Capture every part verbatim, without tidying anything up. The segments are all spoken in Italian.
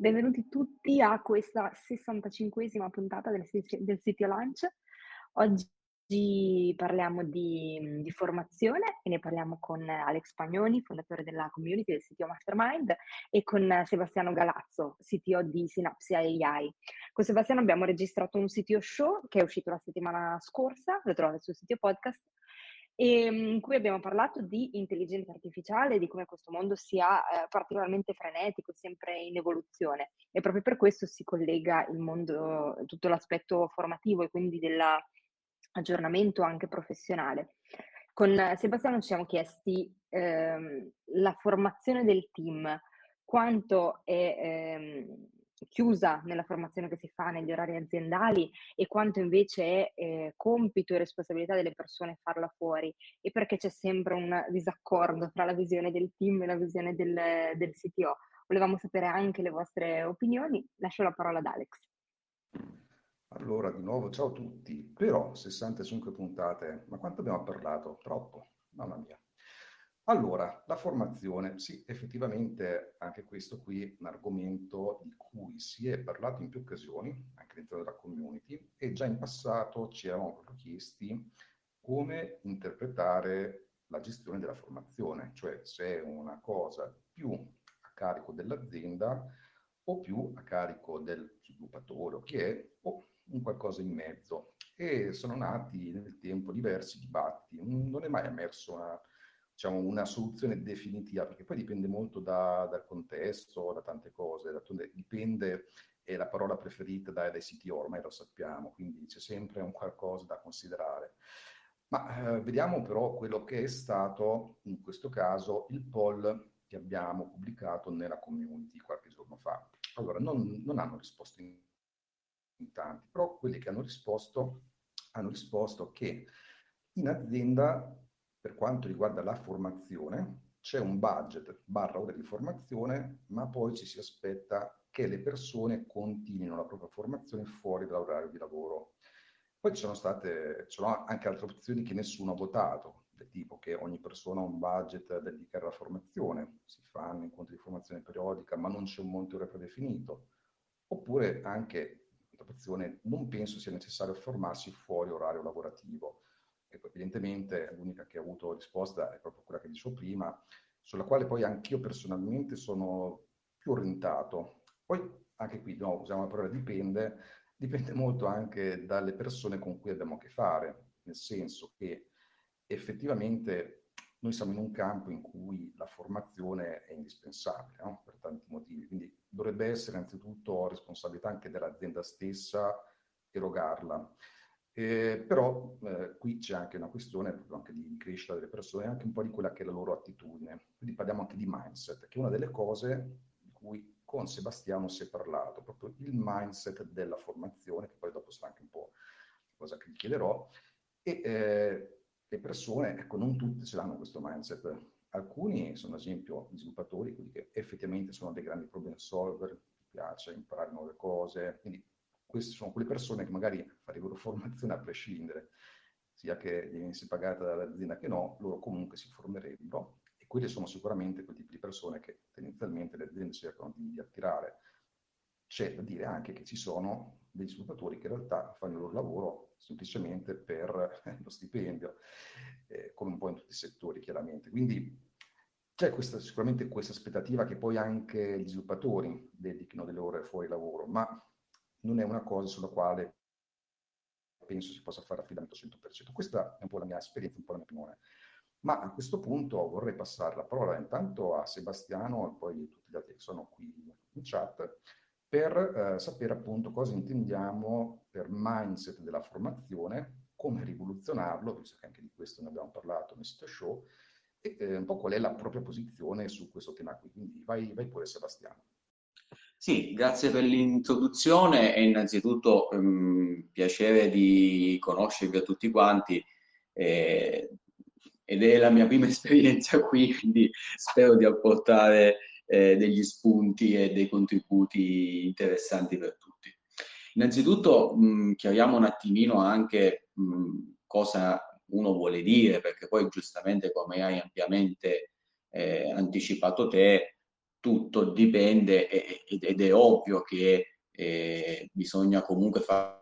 Benvenuti tutti a questa sessantacinquesima puntata del, del C T O Lunch. Oggi parliamo di, di formazione e ne parliamo con Alex Pagnoni, fondatore della community del C T O Mastermind, e con Sebastiano Galazzo, C T O di Synapsia A I. Con Sebastiano abbiamo registrato un C T O Show che è uscito la settimana scorsa, lo trovate sul C T O Podcast, e in cui abbiamo parlato di intelligenza artificiale, di come questo mondo sia eh, particolarmente frenetico, sempre in evoluzione, e proprio per questo si collega il mondo, tutto l'aspetto formativo e quindi dell'aggiornamento anche professionale. Con Sebastiano ci siamo chiesti ehm, la formazione del team, quanto è ehm, chiusa nella formazione che si fa negli orari aziendali e quanto invece è eh, compito e responsabilità delle persone farla fuori, e perché c'è sempre un disaccordo tra la visione del team e la visione del, del C T O. Volevamo sapere anche le vostre opinioni. Lascio la parola ad Alex. Allora, di nuovo ciao a tutti. Però sessantacinque puntate, ma quanto abbiamo parlato? Troppo, mamma mia. Allora, la formazione, sì, effettivamente anche questo qui è un argomento di cui si è parlato in più occasioni, anche dentro della community, e già in passato ci eravamo proprio chiesti come interpretare la gestione della formazione, cioè se è una cosa più a carico dell'azienda o più a carico del sviluppatore o chi è, o un qualcosa in mezzo. E sono nati nel tempo diversi dibattiti, non è mai emerso una... diciamo una soluzione definitiva, perché poi dipende molto da, dal contesto, da tante cose, da, dipende, è la parola preferita dai, dai C T O, ormai lo sappiamo, quindi c'è sempre un qualcosa da considerare. Ma eh, vediamo però quello che è stato, in questo caso, il poll che abbiamo pubblicato nella community qualche giorno fa. Allora, non, non hanno risposto in, in tanti, però quelli che hanno risposto hanno risposto che in azienda, per quanto riguarda la formazione, c'è un budget barra ore di formazione, ma poi ci si aspetta che le persone continuino la propria formazione fuori dall'orario di lavoro. Poi ci sono state ci sono anche altre opzioni che nessuno ha votato, del tipo che ogni persona ha un budget da dedicare alla formazione, si fanno incontri di formazione periodica, ma non c'è un monte ore predefinito, oppure anche l'opzione non penso sia necessario formarsi fuori orario lavorativo. E evidentemente l'unica che ha avuto risposta è proprio quella che dicevo prima, sulla quale poi anch'io personalmente sono più orientato. Poi anche qui, no, usiamo la parola dipende, dipende molto anche dalle persone con cui abbiamo a che fare, nel senso che effettivamente noi siamo in un campo in cui la formazione è indispensabile, no? Per tanti motivi, quindi dovrebbe essere innanzitutto responsabilità anche dell'azienda stessa erogarla. Eh, però eh, qui c'è anche una questione proprio anche di crescita delle persone, anche un po' di quella che è la loro attitudine. Quindi parliamo anche di mindset, che è una delle cose di cui con Sebastiano si è parlato, proprio il mindset della formazione, che poi dopo sarà anche un po' la cosa che gli chiederò. E eh, le persone, ecco, non tutte ce l'hanno questo mindset. Alcuni sono, ad esempio, sviluppatori, quelli che effettivamente sono dei grandi problem solver, gli piace imparare nuove cose, quindi queste sono quelle persone che magari farebbero formazione a prescindere, sia che venisse pagata dall'azienda che no, loro comunque si formerebbero, e quelle sono sicuramente quel tipo di persone che tendenzialmente le aziende cercano di, di attirare. C'è da dire anche che ci sono degli sviluppatori che in realtà fanno il loro lavoro semplicemente per lo stipendio, eh, come un po' in tutti i settori chiaramente. Quindi c'è questa, sicuramente questa aspettativa che poi anche gli sviluppatori dedichino delle ore fuori lavoro, ma non è una cosa sulla quale penso si possa fare affidamento al cento per cento. Questa è un po' la mia esperienza, un po' la mia opinione. Ma a questo punto vorrei passare la parola intanto a Sebastiano e poi a tutti gli altri che sono qui in chat per eh, sapere appunto cosa intendiamo per mindset della formazione come rivoluzionarlo, visto che anche di questo ne abbiamo parlato nel sito show, e eh, un po' qual è la propria posizione su questo tema qui. Quindi vai, vai pure Sebastiano. Sì, grazie per l'introduzione e innanzitutto um, piacere di conoscervi a tutti quanti, eh, ed è la mia prima esperienza qui, quindi spero di apportare eh, degli spunti e dei contributi interessanti per tutti. Innanzitutto mh, chiariamo un attimino anche mh, cosa uno vuole dire, perché poi giustamente, come hai ampiamente eh, anticipato te, tutto dipende ed è ovvio che eh, bisogna comunque fare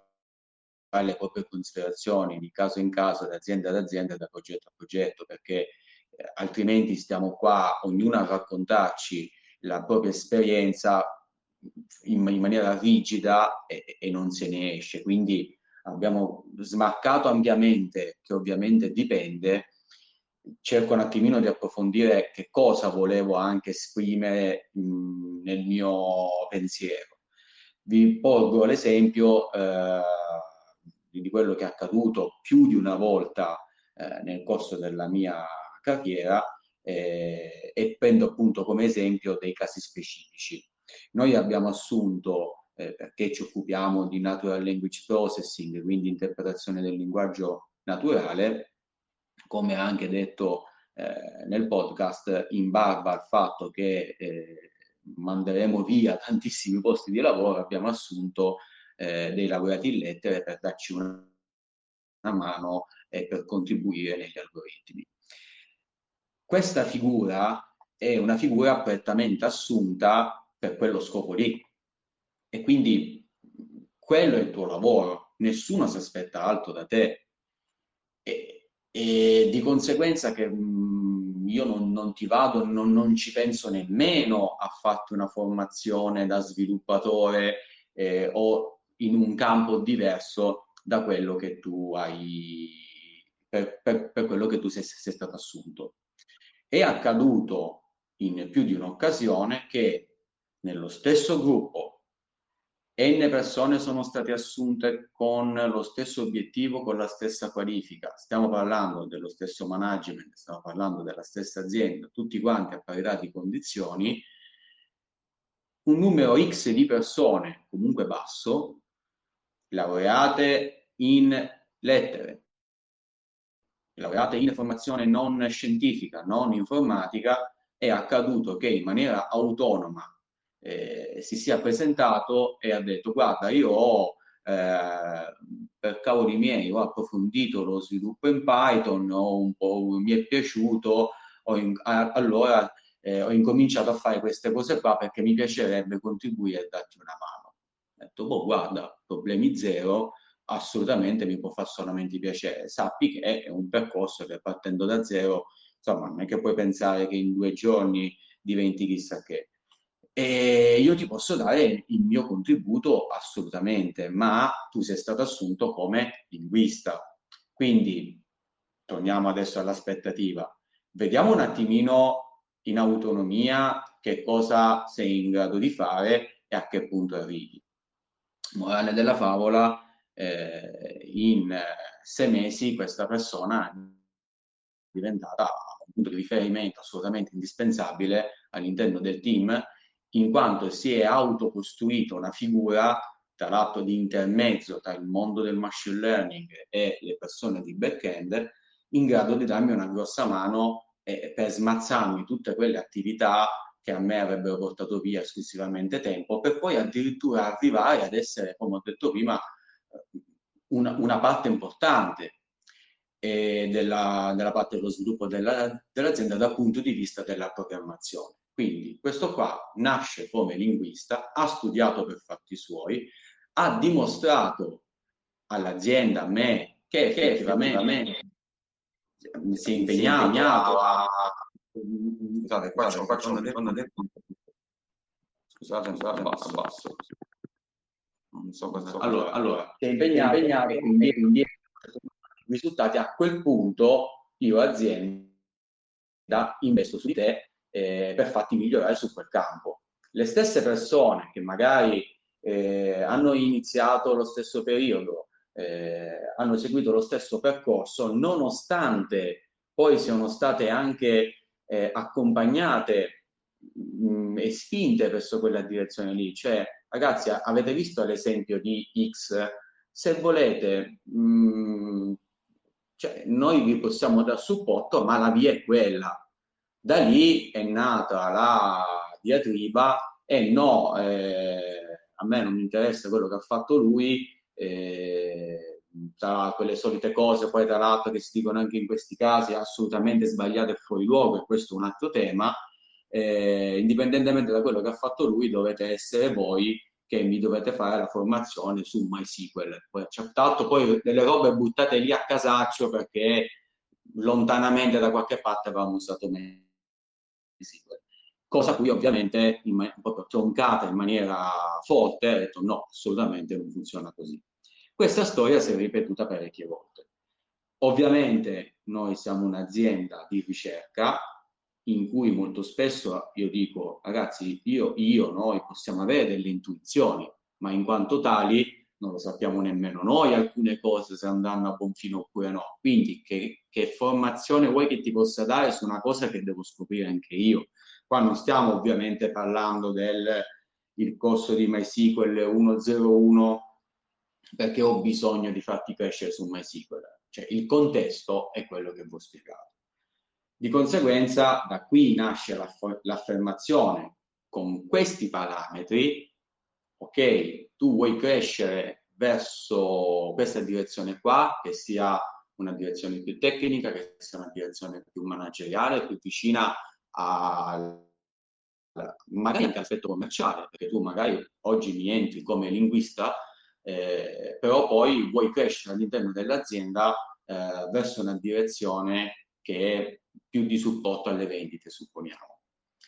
le proprie considerazioni di caso in caso, da azienda ad azienda, da progetto a progetto, perché eh, altrimenti stiamo qua, ognuno a raccontarci la propria esperienza in, in maniera rigida e, e non se ne esce. Quindi abbiamo smarcato ampiamente che ovviamente dipende. Cerco un attimino di approfondire che cosa volevo anche esprimere mh, nel mio pensiero. Vi porgo l'esempio eh, di quello che è accaduto più di una volta eh, nel corso della mia carriera eh, e prendo appunto come esempio dei casi specifici. Noi abbiamo assunto, eh, perché ci occupiamo di Natural Language Processing, quindi interpretazione del linguaggio naturale, come anche detto eh, nel podcast, in barba al fatto che eh, manderemo via tantissimi posti di lavoro, abbiamo assunto eh, dei laureati in lettere per darci una, una mano e per contribuire negli algoritmi. Questa figura è una figura prettamente assunta per quello scopo lì, e quindi quello è il tuo lavoro, nessuno si aspetta altro da te. E, E di conseguenza che mh, io non, non ti vado, non, non ci penso nemmeno a farti una formazione da sviluppatore eh, o in un campo diverso da quello che tu hai, per, per, per quello che tu sei, sei stato assunto. È accaduto in più di un'occasione che nello stesso gruppo N persone sono state assunte con lo stesso obiettivo, con la stessa qualifica. Stiamo parlando dello stesso management, stiamo parlando della stessa azienda, tutti quanti a parità di condizioni. Un numero X di persone, comunque basso, laureate in lettere, laureate in formazione non scientifica, non informatica, è accaduto che in maniera autonoma Eh, si sia presentato e ha detto: guarda, io ho eh, per cavoli miei ho approfondito lo sviluppo in Python, ho un po', mi è piaciuto, ho in, allora eh, ho incominciato a fare queste cose qua perché mi piacerebbe contribuire e darti una mano. Ho detto: boh, guarda, problemi zero, assolutamente, mi può far solamente piacere. Sappi che è un percorso che, partendo da zero, insomma, non è che puoi pensare che in due giorni diventi chissà che. E io ti posso dare il mio contributo assolutamente, ma tu sei stato assunto come linguista. Quindi torniamo adesso all'aspettativa. Vediamo un attimino in autonomia che cosa sei in grado di fare e a che punto arrivi. Morale della favola, eh, in sei mesi questa persona è diventata un punto di riferimento assolutamente indispensabile all'interno del team, in quanto si è autocostruito una figura, tra l'altro di intermezzo tra il mondo del machine learning e le persone di back-end, in grado di darmi una grossa mano eh, per smazzarmi tutte quelle attività che a me avrebbero portato via esclusivamente tempo, per poi addirittura arrivare ad essere, come ho detto prima, una, una parte importante eh, della, della parte dello sviluppo della, dell'azienda dal punto di vista della programmazione. Quindi questo qua nasce come linguista, ha studiato per fatti suoi, ha dimostrato all'azienda, a me, che effettivamente si è impegnato a... Scusate, qua c'è una seconda del... Scusate, scusate, basso, basso. Non so cosa... Allora, allora, si è impegnato i risultati. A quel punto io, azienda, investo su di te Eh, per farti migliorare su quel campo. Le stesse persone che magari eh, hanno iniziato lo stesso periodo, eh, hanno seguito lo stesso percorso, nonostante poi siano state anche eh, accompagnate mh, e spinte verso quella direzione lì. Cioè, ragazzi, avete visto l'esempio di X? Se volete, mh, cioè, noi vi possiamo dare supporto, ma la via è quella. Da lì è nata la diatriba e no, eh, a me non mi interessa quello che ha fatto lui, eh, tra quelle solite cose, poi tra l'altro che si dicono anche in questi casi, assolutamente sbagliate e fuori luogo, e questo è un altro tema. Eh, indipendentemente da quello che ha fatto lui, dovete essere voi che mi dovete fare la formazione su MySQL. Poi, cioè, tanto poi delle robe buttate lì a casaccio perché lontanamente da qualche parte avevamo usato meno. Cosa qui ovviamente in man- proprio troncata in maniera forte, ho detto no, assolutamente non funziona così. Questa storia si è ripetuta parecchie volte. Ovviamente noi siamo un'azienda di ricerca in cui molto spesso io dico ragazzi, io, io, noi possiamo avere delle intuizioni, ma in quanto tali non lo sappiamo nemmeno noi alcune cose se andranno a buon fine oppure no. Quindi che, che formazione vuoi che ti possa dare su una cosa che devo scoprire anche io? Qua non stiamo ovviamente parlando del il corso di MySQL uno zero uno perché ho bisogno di farti crescere su MySQL. Cioè il contesto è quello che vi ho spiegato. Di conseguenza da qui nasce l'aff- l'affermazione con questi parametri, ok, tu vuoi crescere verso questa direzione qua, che sia una direzione più tecnica, che sia una direzione più manageriale, più vicina a magari anche all'aspetto commerciale, perché tu magari oggi mi entri come linguista, eh, però poi vuoi crescere all'interno dell'azienda eh, verso una direzione che è più di supporto alle vendite, supponiamo.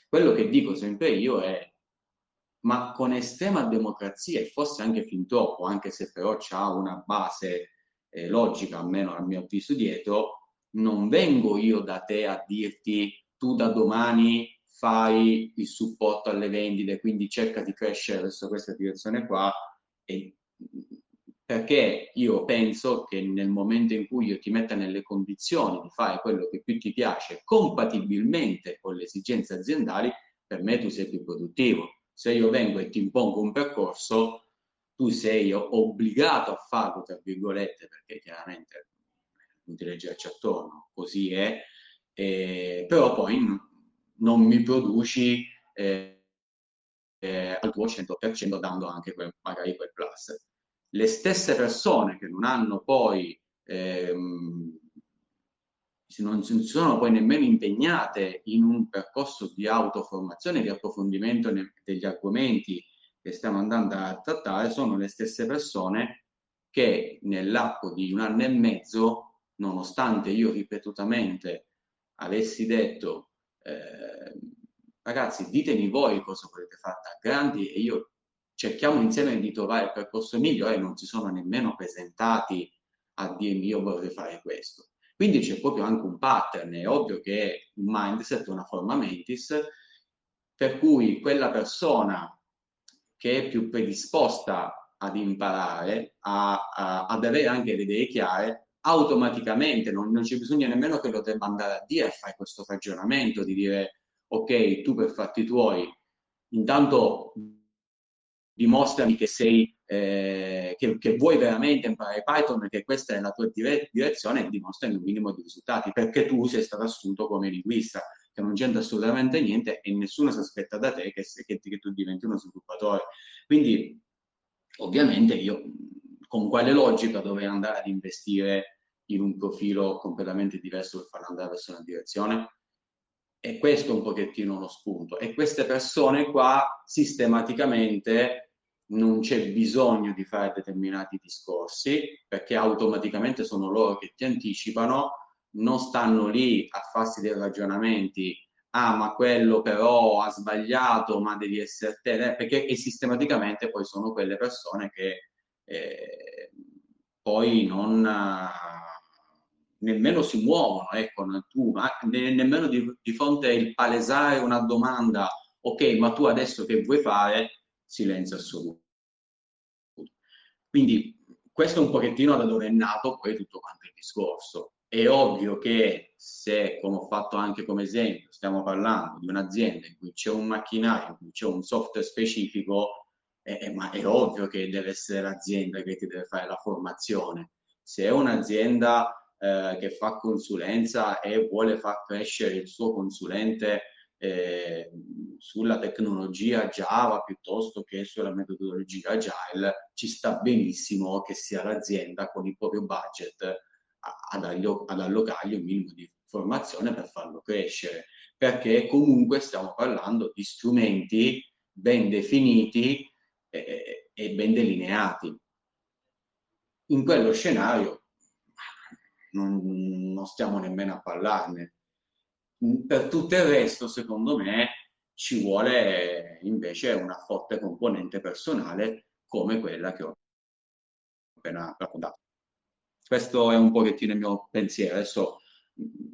Quello che dico sempre io è ma con estrema democrazia, e forse anche fin troppo, anche se però c'ha una base eh, logica, almeno al mio avviso, dietro, non vengo io da te a dirti tu da domani fai il supporto alle vendite, quindi cerca di crescere verso questa direzione qua, e perché io penso che nel momento in cui io ti metta nelle condizioni di fare quello che più ti piace, compatibilmente con le esigenze aziendali, per me tu sei più produttivo. Se io vengo e ti impongo un percorso, tu sei obbligato a farlo, tra virgolette, perché chiaramente non ti leggerci attorno, così è, eh, però poi n- non mi produci eh, eh, al tuo cento per cento dando anche quel, magari quel plus. Le stesse persone che non hanno poi, eh, non si sono poi nemmeno impegnate in un percorso di autoformazione, di approfondimento degli argomenti che stiamo andando a trattare, sono le stesse persone che nell'arco di un anno e mezzo, nonostante io ripetutamente avessi detto eh, ragazzi, ditemi voi cosa volete fare da grandi e io cerchiamo insieme di trovare il percorso migliore, non si sono nemmeno presentati a dirmi io vorrei fare questo. Quindi c'è proprio anche un pattern, è ovvio che è un mindset, una forma mentis, per cui quella persona che è più predisposta ad imparare, a, a, ad avere anche le idee chiare, automaticamente, non, non c'è bisogno nemmeno che lo debba andare a dire, a fare questo ragionamento, di dire ok, tu per fatti tuoi, intanto dimostrami che sei... Eh, che, che vuoi veramente imparare Python e che questa è la tua dire- direzione e dimostrano un minimo di risultati, perché tu sei stato assunto come linguista, che non c'entra assolutamente niente e nessuno si aspetta da te che, che, che tu diventi uno sviluppatore. Quindi ovviamente io con quale logica dovrei andare ad investire in un profilo completamente diverso per farlo andare verso una direzione? E questo è un pochettino lo spunto, e queste persone qua sistematicamente non c'è bisogno di fare determinati discorsi perché automaticamente sono loro che ti anticipano, non stanno lì a farsi dei ragionamenti, ah ma quello però ha sbagliato, ma devi essere te, perché e sistematicamente poi sono quelle persone che eh, poi non nemmeno si muovono, ecco, tu, ma ne, nemmeno di, di fronte al palesare una domanda, ok ma tu adesso che vuoi fare? Silenzio assoluto. Quindi questo è un pochettino da dove è nato poi tutto quanto il discorso. È ovvio che se, come ho fatto anche come esempio, stiamo parlando di un'azienda in cui c'è un macchinario, in cui c'è un software specifico, eh, ma è ovvio che deve essere l'azienda che ti deve fare la formazione. Se è un'azienda eh, che fa consulenza e vuole far crescere il suo consulente eh, sulla tecnologia Java piuttosto che sulla metodologia Agile, ci sta benissimo che sia l'azienda con il proprio budget ad, allo- ad allocargli un minimo di formazione per farlo crescere, perché comunque stiamo parlando di strumenti ben definiti e, e ben delineati. In quello scenario non, non stiamo nemmeno a parlarne. Per tutto il resto, secondo me, ci vuole invece una forte componente personale come quella che ho appena raccontato. Questo è un pochettino il mio pensiero. Adesso,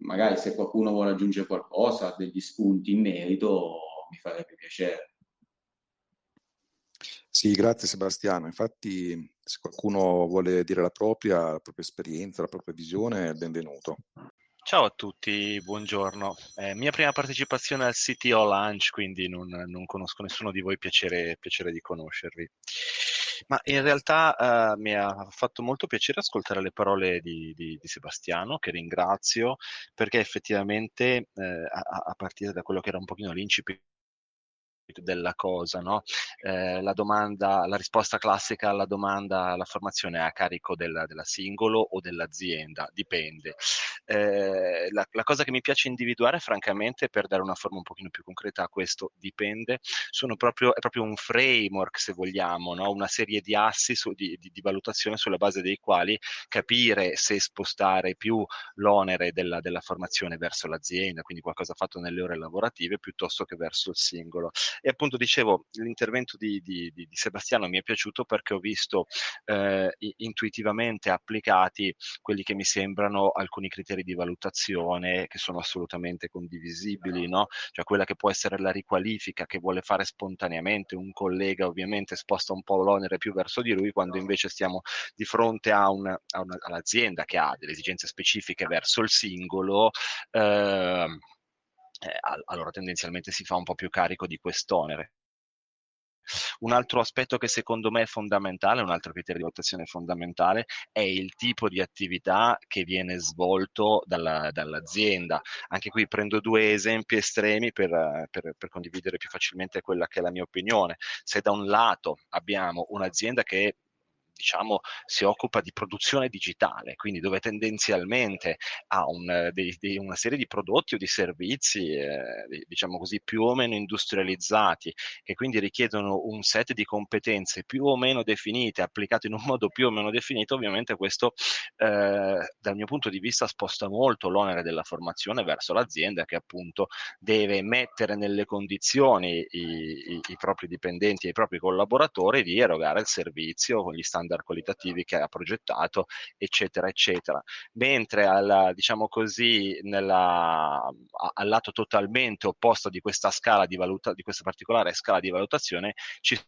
magari se qualcuno vuole aggiungere qualcosa, degli spunti in merito, mi farebbe piacere. Sì, grazie Sebastiano. Infatti, se qualcuno vuole dire la propria, la propria esperienza, la propria visione, è benvenuto. Ciao a tutti, buongiorno. Eh, mia prima partecipazione al C T O Lunch, quindi non, non conosco nessuno di voi, piacere, piacere di conoscervi. Ma in realtà eh, mi ha fatto molto piacere ascoltare le parole di, di, di Sebastiano, che ringrazio, perché effettivamente eh, a, a partire da quello che era un pochino l'incipit della cosa, no? Eh, la domanda, la risposta classica alla domanda, alla formazione è a carico della, della singolo o dell'azienda, dipende. Eh, la, la cosa che mi piace individuare, francamente, per dare una forma un pochino più concreta a questo dipende, sono proprio, è proprio un framework, se vogliamo, no? Una serie di assi su, di, di, di valutazione sulla base dei quali capire se spostare più l'onere della, della formazione verso l'azienda, quindi qualcosa fatto nelle ore lavorative piuttosto che verso il singolo. E appunto dicevo, l'intervento di, di, di Sebastiano mi è piaciuto perché ho visto eh, intuitivamente applicati quelli che mi sembrano alcuni criteri di valutazione che sono assolutamente condivisibili, no? Cioè quella che può essere la riqualifica che vuole fare spontaneamente un collega, ovviamente sposta un po' l'onere più verso di lui, quando invece stiamo di fronte a, un, a una, all'azienda che ha delle esigenze specifiche verso il singolo. Eh, Eh, allora tendenzialmente si fa un po' più carico di quest'onere. Un altro aspetto che secondo me è fondamentale, un altro criterio di valutazione fondamentale, è il tipo di attività che viene svolto dalla, dall'azienda. Anche qui prendo due esempi estremi per, per, per condividere più facilmente quella che è la mia opinione. Se da un lato abbiamo un'azienda che diciamo si occupa di produzione digitale, quindi dove tendenzialmente ha un, dei, dei, una serie di prodotti o di servizi eh, diciamo così più o meno industrializzati, che quindi richiedono un set di competenze più o meno definite, applicato in un modo più o meno definito, ovviamente questo eh, dal mio punto di vista sposta molto l'onere della formazione verso l'azienda, che appunto deve mettere nelle condizioni i, i, i propri dipendenti e i propri collaboratori di erogare il servizio con gli standard qualitativi che ha progettato, eccetera eccetera, mentre alla, diciamo così nella, al lato totalmente opposto di questa scala di valuta, di questa particolare scala di valutazione, ci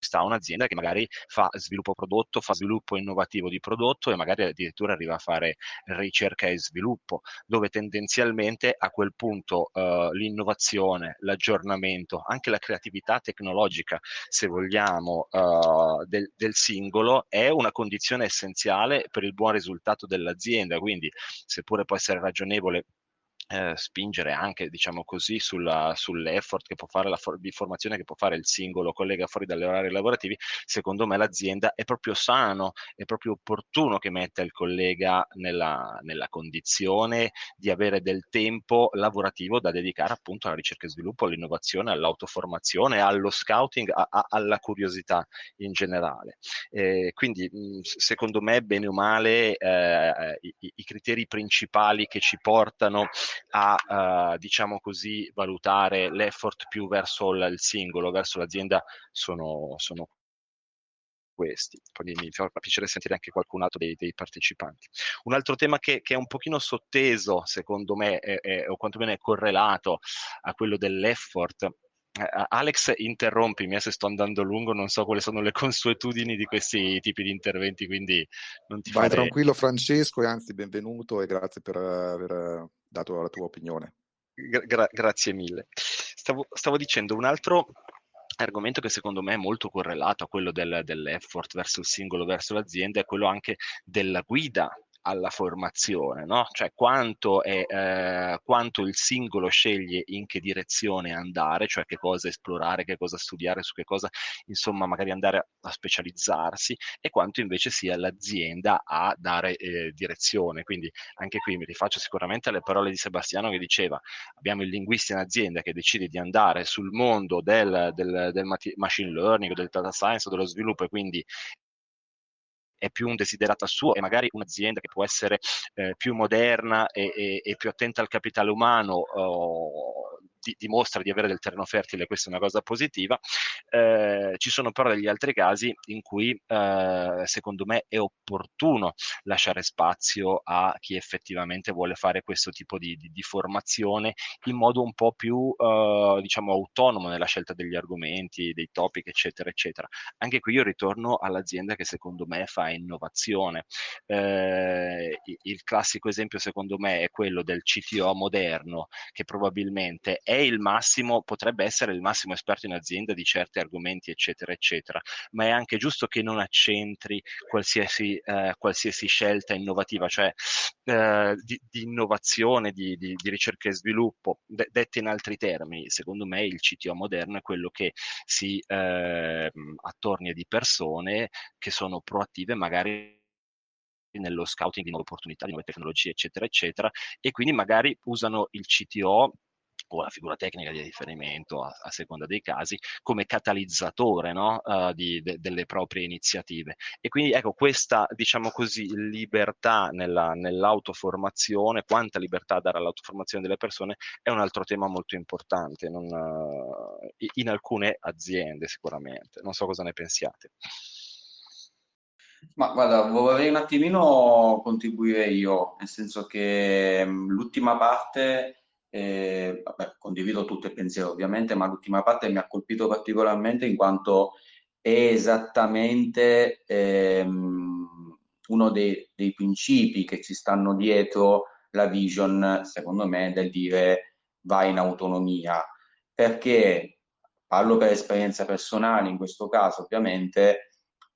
sta un'azienda che magari fa sviluppo prodotto, fa sviluppo innovativo di prodotto e magari addirittura arriva a fare ricerca e sviluppo, dove tendenzialmente a quel punto eh, l'innovazione, l'aggiornamento, anche la creatività tecnologica, se vogliamo, eh, del, del singolo è una condizione essenziale per il buon risultato dell'azienda. Quindi, seppure può essere ragionevole Eh, spingere anche, diciamo così, sulla, sull'effort che può fare la for- di formazione che può fare il singolo collega fuori dagli orari lavorativi, secondo me l'azienda è proprio sano, è proprio opportuno che metta il collega nella, nella condizione di avere del tempo lavorativo da dedicare appunto alla ricerca e sviluppo, all'innovazione, all'autoformazione, allo scouting, a, a, alla curiosità in generale. Eh, quindi mh, secondo me, bene o male, eh, i, i criteri principali che ci portano a eh, diciamo così valutare l'effort più verso il singolo, verso l'azienda sono, sono questi. Quindi mi fa piacere sentire anche qualcun altro dei, dei partecipanti. Un altro tema che, che è un pochino sotteso secondo me è, è, o quantomeno è correlato a quello dell'effort Alex, interrompimi se sto andando lungo, non so quali sono le consuetudini di questi tipi di interventi, quindi non ti vai farei... tranquillo Francesco, e anzi benvenuto e grazie per aver dato la tua opinione. Gra- grazie mille. Stavo, stavo dicendo un altro argomento che secondo me è molto correlato a quello del, dell'effort verso il singolo, verso l'azienda, è quello anche della guida alla formazione, no? Cioè quanto, è, eh, quanto il singolo sceglie in che direzione andare, cioè che cosa esplorare, che cosa studiare, su che cosa insomma magari andare a, a specializzarsi, e quanto invece sia l'azienda a dare eh, direzione. Quindi anche qui mi rifaccio sicuramente alle parole di Sebastiano che diceva: abbiamo il linguista in azienda che decide di andare sul mondo del, del, del mati- machine learning, del data science o dello sviluppo, e quindi è più un desiderato suo, e magari un'azienda che può essere eh, più moderna e, e, e più attenta al capitale umano oh, di, dimostra di avere del terreno fertile, questa è una cosa positiva. Eh, ci sono però degli altri casi in cui eh, secondo me è opportuno lasciare spazio a chi effettivamente vuole fare questo tipo di, di, di formazione in modo un po' più eh, diciamo autonomo nella scelta degli argomenti, dei topic, eccetera eccetera. Anche qui io ritorno all'azienda che secondo me fa innovazione. Eh, il classico esempio secondo me è quello del C T O moderno, che probabilmente è il massimo, potrebbe essere il massimo esperto in azienda di certi argomenti eccetera eccetera, ma è anche giusto che non accentri qualsiasi, eh, qualsiasi scelta innovativa, cioè eh, di, di innovazione, di, di, di ricerca e sviluppo. De- dette in altri termini, secondo me il C T O moderno è quello che si eh, attornia di persone che sono proattive magari nello scouting di nuove opportunità, di nuove tecnologie eccetera eccetera, e quindi magari usano il C T O o la figura tecnica di riferimento a, a seconda dei casi come catalizzatore, no? uh, di, de, delle proprie iniziative. E quindi ecco, questa diciamo così libertà nella, nell'autoformazione, quanta libertà dare all'autoformazione delle persone, è un altro tema molto importante non, uh, in alcune aziende sicuramente. Non so cosa ne pensiate. Ma guarda, vorrei un attimino contribuire io, nel senso che l'ultima parte, eh, vabbè, condivido tutto il pensiero ovviamente, ma l'ultima parte mi ha colpito particolarmente in quanto è esattamente ehm, uno dei, dei principi che ci stanno dietro la vision, secondo me, del dire vai in autonomia, perché, parlo per esperienza personale in questo caso ovviamente,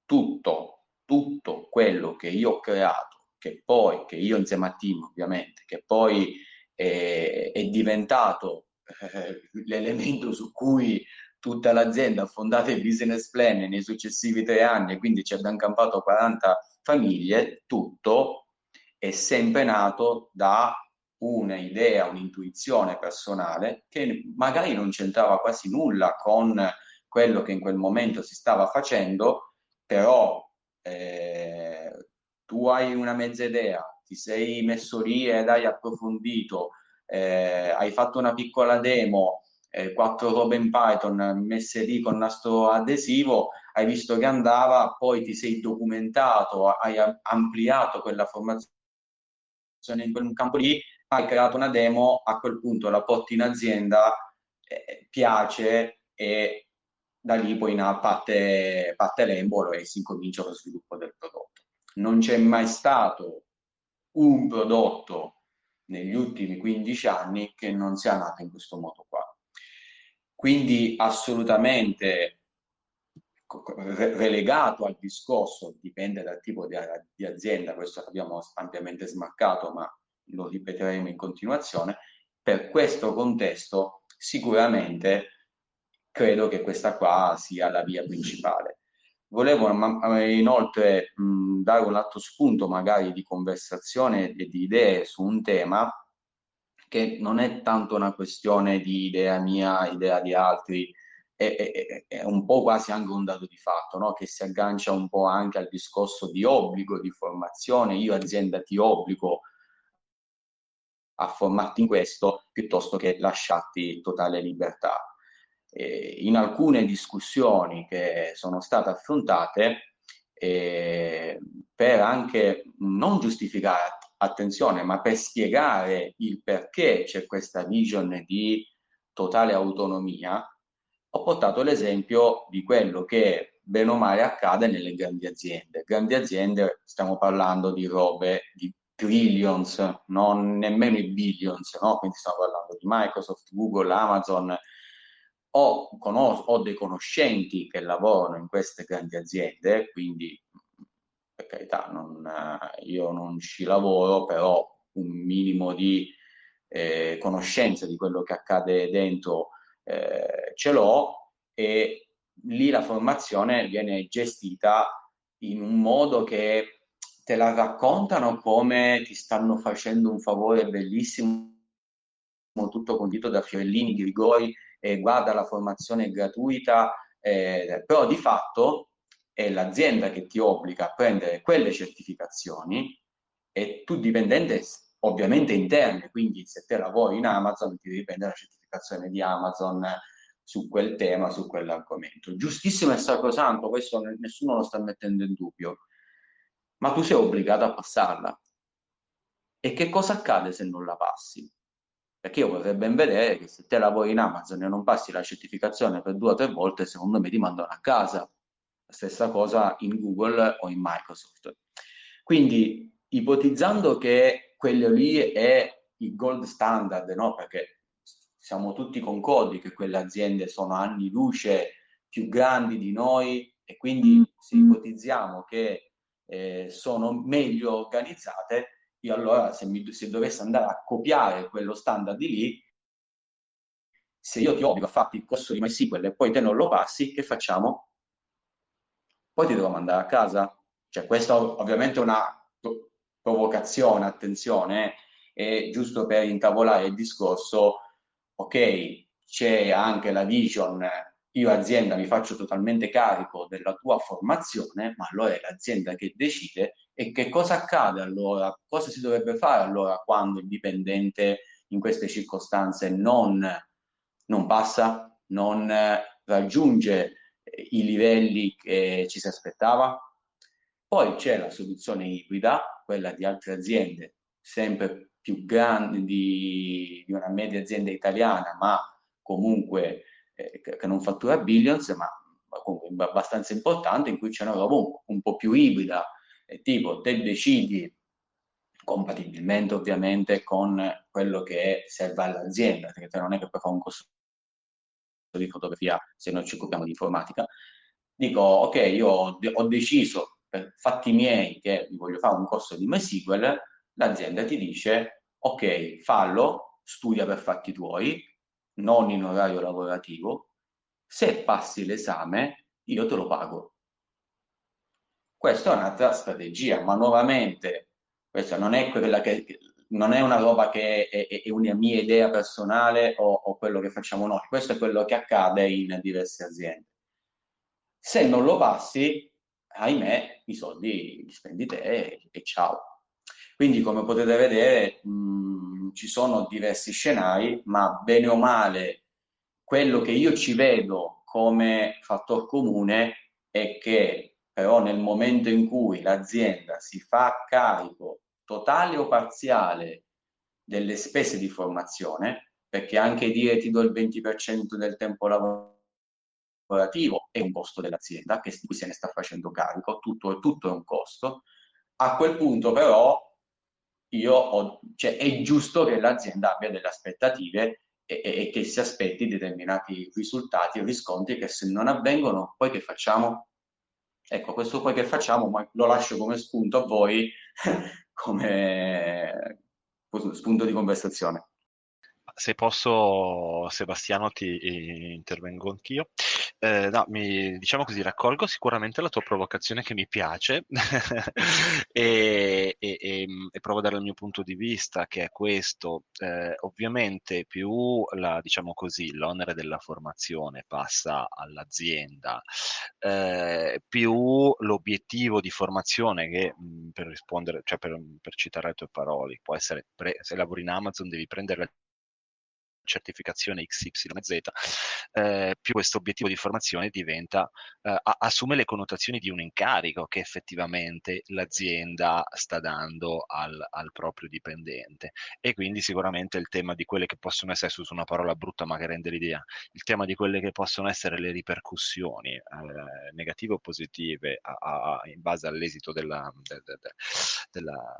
tutto tutto quello che io ho creato, che poi, che io insieme a team ovviamente, che poi è, è diventato eh, l'elemento su cui tutta l'azienda ha fondato il business plan nei successivi tre anni, e quindi ci abbiamo campato quaranta famiglie, tutto è sempre nato da un'idea, un'intuizione personale che magari non c'entrava quasi nulla con quello che in quel momento si stava facendo, però Eh, tu hai una mezza idea, ti sei messo lì ed hai approfondito, eh, hai fatto una piccola demo, eh, quattro robe in Python messe lì con nastro adesivo, hai visto che andava, poi ti sei documentato, hai ampliato quella formazione in quel campo lì, hai creato una demo, a quel punto la porti in azienda, eh, piace, e da lì poi parte, parte l'embolo e si incomincia lo sviluppo del prodotto. Non c'è mai stato un prodotto negli ultimi quindici anni che non sia nato in questo modo qua. Quindi assolutamente relegato al discorso, dipende dal tipo di, di azienda, questo l'abbiamo ampiamente smarcato, ma lo ripeteremo in continuazione, per questo contesto sicuramente credo che questa qua sia la via principale. Volevo inoltre mh, dare un altro spunto magari di conversazione e di idee su un tema che non è tanto una questione di idea mia, idea di altri, è, è, è un po' quasi anche un dato di fatto, no? Che si aggancia un po' anche al discorso di obbligo di formazione. Io azienda ti obbligo a formarti in questo piuttosto che lasciarti totale libertà. In alcune discussioni che sono state affrontate, eh, per anche non giustificare, attenzione, ma per spiegare il perché c'è questa vision di totale autonomia, ho portato l'esempio di quello che bene o male accade nelle grandi aziende. Grandi aziende, stiamo parlando di robe di trillions, non nemmeno i billions, no? Quindi stiamo parlando di Microsoft, Google, Amazon. Ho, conos- ho dei conoscenti che lavorano in queste grandi aziende, quindi per carità non, io non ci lavoro, però un minimo di eh, conoscenza di quello che accade dentro eh, ce l'ho, e lì la formazione viene gestita in un modo che te la raccontano come ti stanno facendo un favore bellissimo, tutto condito da fiorellini di rigori, e guarda la formazione è gratuita, eh, però di fatto è l'azienda che ti obbliga a prendere quelle certificazioni, e tu dipendente ovviamente interne, quindi se te lavori in Amazon ti devi prendere la certificazione di Amazon su quel tema, su quell'argomento. Giustissimo e sacrosanto, questo nessuno lo sta mettendo in dubbio, ma tu sei obbligato a passarla. E che cosa accade se non la passi? Perché io vorrei ben vedere che se te lavori in Amazon e non passi la certificazione per due o tre volte, secondo me ti mandano a casa. La stessa cosa in Google o in Microsoft. Quindi, ipotizzando che quello lì è il gold standard, no? Perché siamo tutti concordi che quelle aziende sono anni luce più grandi di noi, e quindi se ipotizziamo che eh, sono meglio organizzate, io allora se, mi, se dovessi andare a copiare quello standard di lì, se io ti obbligo a farti il corso di MySQL e poi te non lo passi, che facciamo? Poi ti devo mandare a casa. Cioè, questa ovviamente è una provocazione, attenzione, è giusto per intavolare il discorso. Ok, c'è anche la vision, io azienda mi faccio totalmente carico della tua formazione, ma allora è l'azienda che decide. E che cosa accade allora? Cosa si dovrebbe fare allora quando il dipendente in queste circostanze non, non passa, non raggiunge i livelli che ci si aspettava? Poi c'è la soluzione ibrida, quella di altre aziende, sempre più grandi di, di una media azienda italiana, ma comunque eh, che non fattura billions, ma comunque abbastanza importante, in cui c'è una roba un, un po' più ibrida, eh, tipo te decidi, compatibilmente ovviamente con quello che serve all'azienda, perché te non è che puoi fare un corso di fotografia se non ci occupiamo di informatica. Dico, ok, io ho, de- ho deciso per fatti miei che voglio fare un corso di MySQL, l'azienda ti dice, ok, fallo, studia per fatti tuoi, non in orario lavorativo, se passi l'esame io te lo pago. Questa è un'altra strategia, ma nuovamente, questa non è quella che, non è una roba che è, è, è una mia idea personale o, o quello che facciamo noi, questo è quello che accade in diverse aziende. Se non lo passi, ahimè, i soldi li spendi te e, e ciao. Quindi, come potete vedere, mh, ci sono diversi scenari, ma bene o male quello che io ci vedo come fattor comune è che però nel momento in cui l'azienda si fa carico totale o parziale delle spese di formazione, perché anche dire ti do il venti per cento del tempo lavorativo è un costo dell'azienda, che se ne sta facendo carico, tutto, tutto è un costo, a quel punto però io ho, cioè, è giusto che l'azienda abbia delle aspettative e, e, e che si aspetti determinati risultati o riscontri, che se non avvengono poi che facciamo? Ecco, questo poi che facciamo ma lo lascio come spunto a voi, come spunto di conversazione. Se posso, Sebastiano, ti intervengo anch'io. Eh, no, mi, diciamo così, raccolgo sicuramente la tua provocazione, che mi piace, e, e, e, e provo a dare il mio punto di vista, che è questo. Eh, ovviamente più la, diciamo così, l'onere della formazione passa all'azienda, eh, più l'obiettivo di formazione che, mh, per rispondere, cioè per, per citare le tue parole, può essere pre- se lavori in Amazon devi prendere la certificazione X Y Z, eh, più questo obiettivo di formazione diventa, eh, assume le connotazioni di un incarico che effettivamente l'azienda sta dando al, al proprio dipendente. E quindi sicuramente il tema di quelle che possono essere, su una parola brutta ma che rende l'idea, il tema di quelle che possono essere le ripercussioni eh, negative o positive a, a, in base all'esito della, de, de, de, della,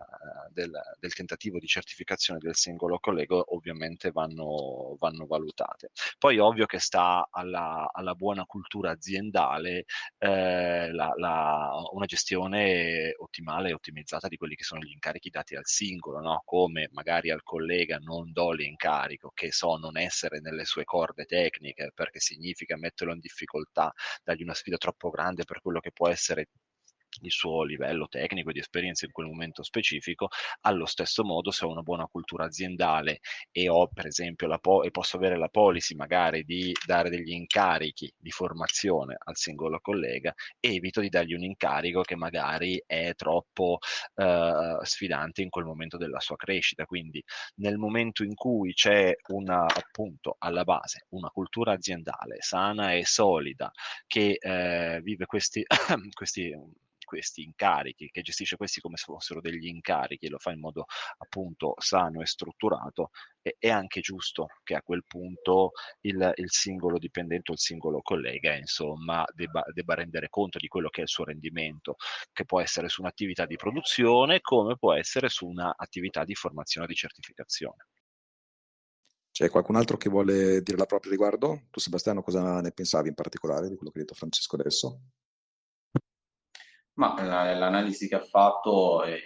della, del tentativo di certificazione del singolo collega ovviamente vanno, vanno valutate. Poi ovvio che sta alla, alla buona cultura aziendale eh, la, la, una gestione ottimale e ottimizzata di quelli che sono gli incarichi dati al singolo, no? Come magari al collega non do l'incarico che so non essere nelle sue corde tecniche, perché significa metterlo in difficoltà, dargli una sfida troppo grande per quello che può essere il suo livello tecnico e di esperienza in quel momento specifico. Allo stesso modo, se ho una buona cultura aziendale e ho per esempio la po- e posso avere la policy magari di dare degli incarichi di formazione al singolo collega, evito di dargli un incarico che magari è troppo eh, sfidante in quel momento della sua crescita. Quindi nel momento in cui c'è una, appunto, alla base una cultura aziendale sana e solida che eh, vive questi questi questi incarichi, che gestisce questi come se fossero degli incarichi e lo fa in modo appunto sano e strutturato, e, è anche giusto che a quel punto il, il singolo dipendente o il singolo collega insomma debba, debba rendere conto di quello che è il suo rendimento, che può essere su un'attività di produzione come può essere su un'attività di formazione o di certificazione. C'è qualcun altro che vuole dire la propria riguardo? Tu, Sebastiano, cosa ne pensavi in particolare di quello che ha detto Francesco adesso? Ma l'analisi che ha fatto è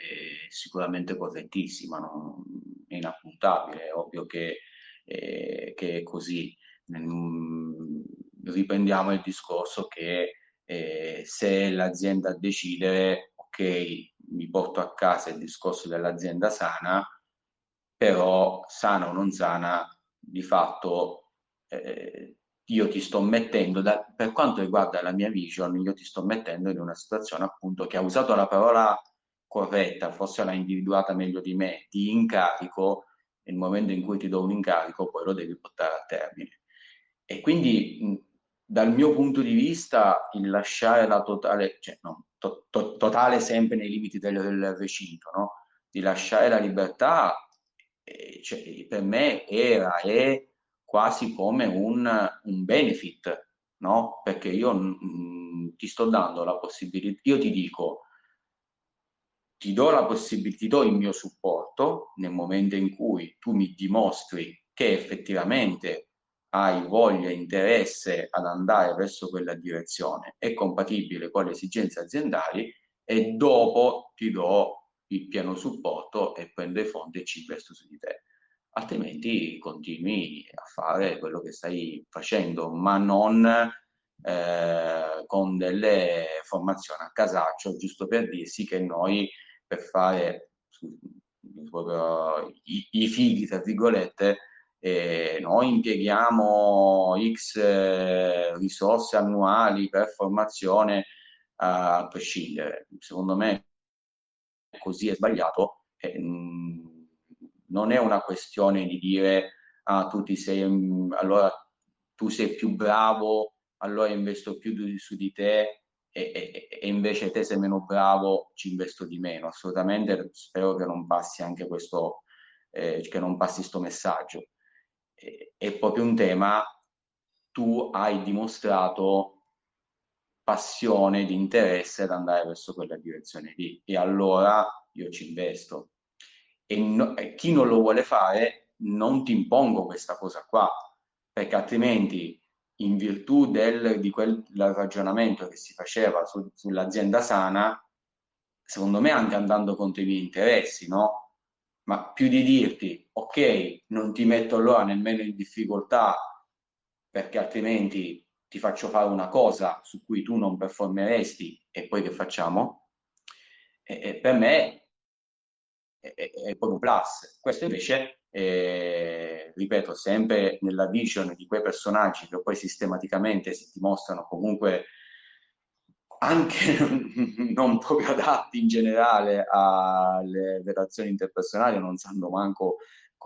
sicuramente correttissima, non è inappuntabile, è ovvio che, eh, che è così. Riprendiamo il discorso che eh, se l'azienda decide, ok, mi porto a casa il discorso dell'azienda sana, però sana o non sana, di fatto eh, io ti sto mettendo, da, per quanto riguarda la mia vision, io ti sto mettendo in una situazione appunto che ha usato la parola corretta, forse l'ha individuata meglio di me, di incarico. Nel momento in cui ti do un incarico poi lo devi portare a termine. E quindi dal mio punto di vista il lasciare la totale, cioè no, to, to, totale sempre nei limiti del, del recinto, no? Di lasciare la libertà, eh, cioè, per me era e quasi come un, un benefit, no? Perché io mh, ti sto dando la possibilità, io ti dico, ti do la possibilità, ti do il mio supporto nel momento in cui tu mi dimostri che effettivamente hai voglia e interesse ad andare verso quella direzione, è compatibile con le esigenze aziendali, e dopo ti do il pieno supporto e prendo i fondi e ci investo su di te. Altrimenti continui a fare quello che stai facendo, ma non eh, con delle formazioni a casaccio, giusto per dirsi che noi per fare proprio i, i fighi, tra virgolette, eh, noi impieghiamo X eh, risorse annuali per formazione eh, a prescindere. Secondo me così è sbagliato. Eh, Non è una questione di dire ah, tu ti sei allora tu sei più bravo, allora investo più di, su di te e, e, e invece te sei meno bravo, ci investo di meno. Assolutamente spero che non passi anche questo, eh, che non passi sto messaggio. E, è proprio un tema, tu hai dimostrato passione ed interesse ad andare verso quella direzione lì e allora io ci investo. E, no, e chi non lo vuole fare non ti impongo questa cosa qua, perché altrimenti in virtù del, di quel del ragionamento che si faceva su, sull'azienda sana, secondo me anche andando contro i miei interessi, no? Ma più di dirti ok, non ti metto allora nemmeno in difficoltà perché altrimenti ti faccio fare una cosa su cui tu non performeresti e poi che facciamo? E, e per me è proprio plus. Questo invece, eh, ripeto, sempre nella vision di quei personaggi che poi sistematicamente si dimostrano comunque anche non proprio adatti in generale alle relazioni interpersonali, non sanno manco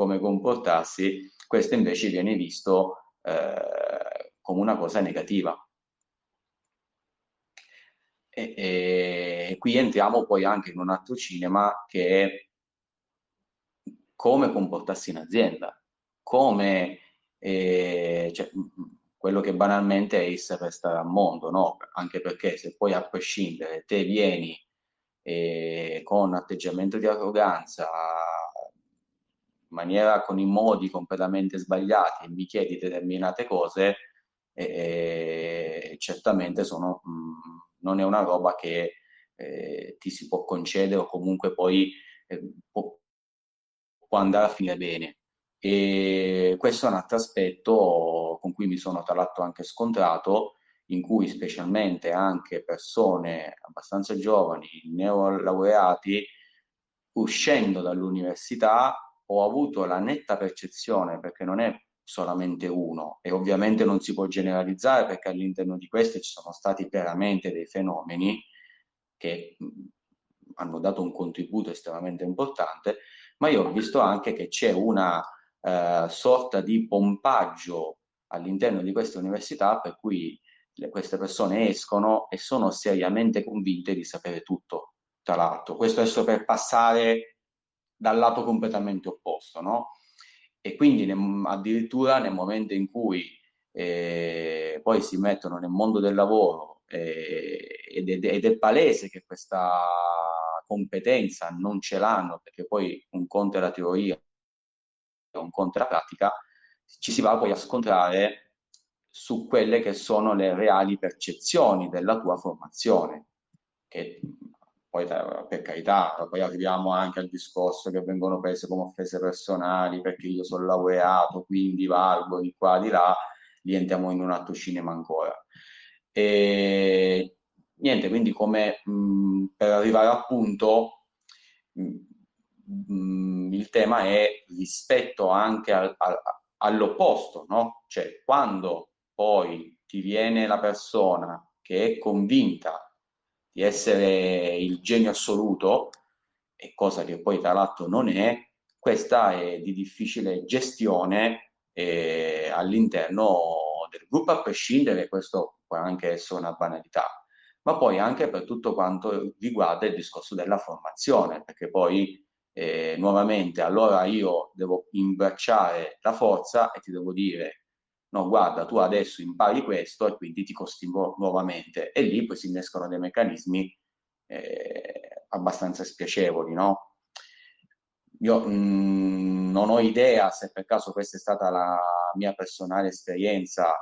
come comportarsi, questo invece viene visto eh, come una cosa negativa. E, e qui entriamo poi anche in un altro cinema, che è come comportarsi in azienda, come eh, cioè, quello che banalmente è il saper stare al mondo, no? Anche perché se poi a prescindere te vieni eh, con atteggiamento di arroganza, in maniera, con i modi completamente sbagliati, e mi chiedi determinate cose, eh, certamente sono... Mh, non è una roba che eh, ti si può concedere, o comunque poi eh, può, può andare a finire bene. E questo è un altro aspetto con cui mi sono tra l'altro anche scontrato, in cui specialmente anche persone abbastanza giovani, neolaureati, uscendo dall'università, ho avuto la netta percezione, perché non è solamente uno, e ovviamente non si può generalizzare, perché all'interno di queste ci sono stati veramente dei fenomeni che hanno dato un contributo estremamente importante, ma io ho visto anche che c'è una eh, sorta di pompaggio all'interno di queste università, per cui le, queste persone escono e sono seriamente convinte di sapere tutto, tra l'altro. Questo adesso per passare dal lato completamente opposto, no? E quindi ne, addirittura nel momento in cui eh, poi si mettono nel mondo del lavoro eh, ed, è, ed è palese che questa competenza non ce l'hanno, perché poi un conto è la teoria, un conto è la pratica, ci si va poi a scontrare su quelle che sono le reali percezioni della tua formazione, che poi, per carità, poi arriviamo anche al discorso che vengono prese come offese personali, perché io sono laureato, quindi valgo di qua, di là, lì entriamo in un altro cinema ancora. E niente, quindi come mh, per arrivare al punto, mh, mh, il tema è rispetto anche al, al, all'opposto, no? Cioè, quando poi ti viene la persona che è convinta di essere il genio assoluto, e cosa che poi tra l'altro non è, questa è di difficile gestione eh, all'interno del gruppo, a prescindere, questo può anche essere una banalità, ma poi anche per tutto quanto riguarda il discorso della formazione, perché poi eh, nuovamente allora io devo imbracciare la forza e ti devo dire: no, guarda, tu adesso impari questo e quindi ti costringo nuovamente. E lì poi si innescano dei meccanismi eh, abbastanza spiacevoli, no? Io mh, non ho idea se per caso questa è stata la mia personale esperienza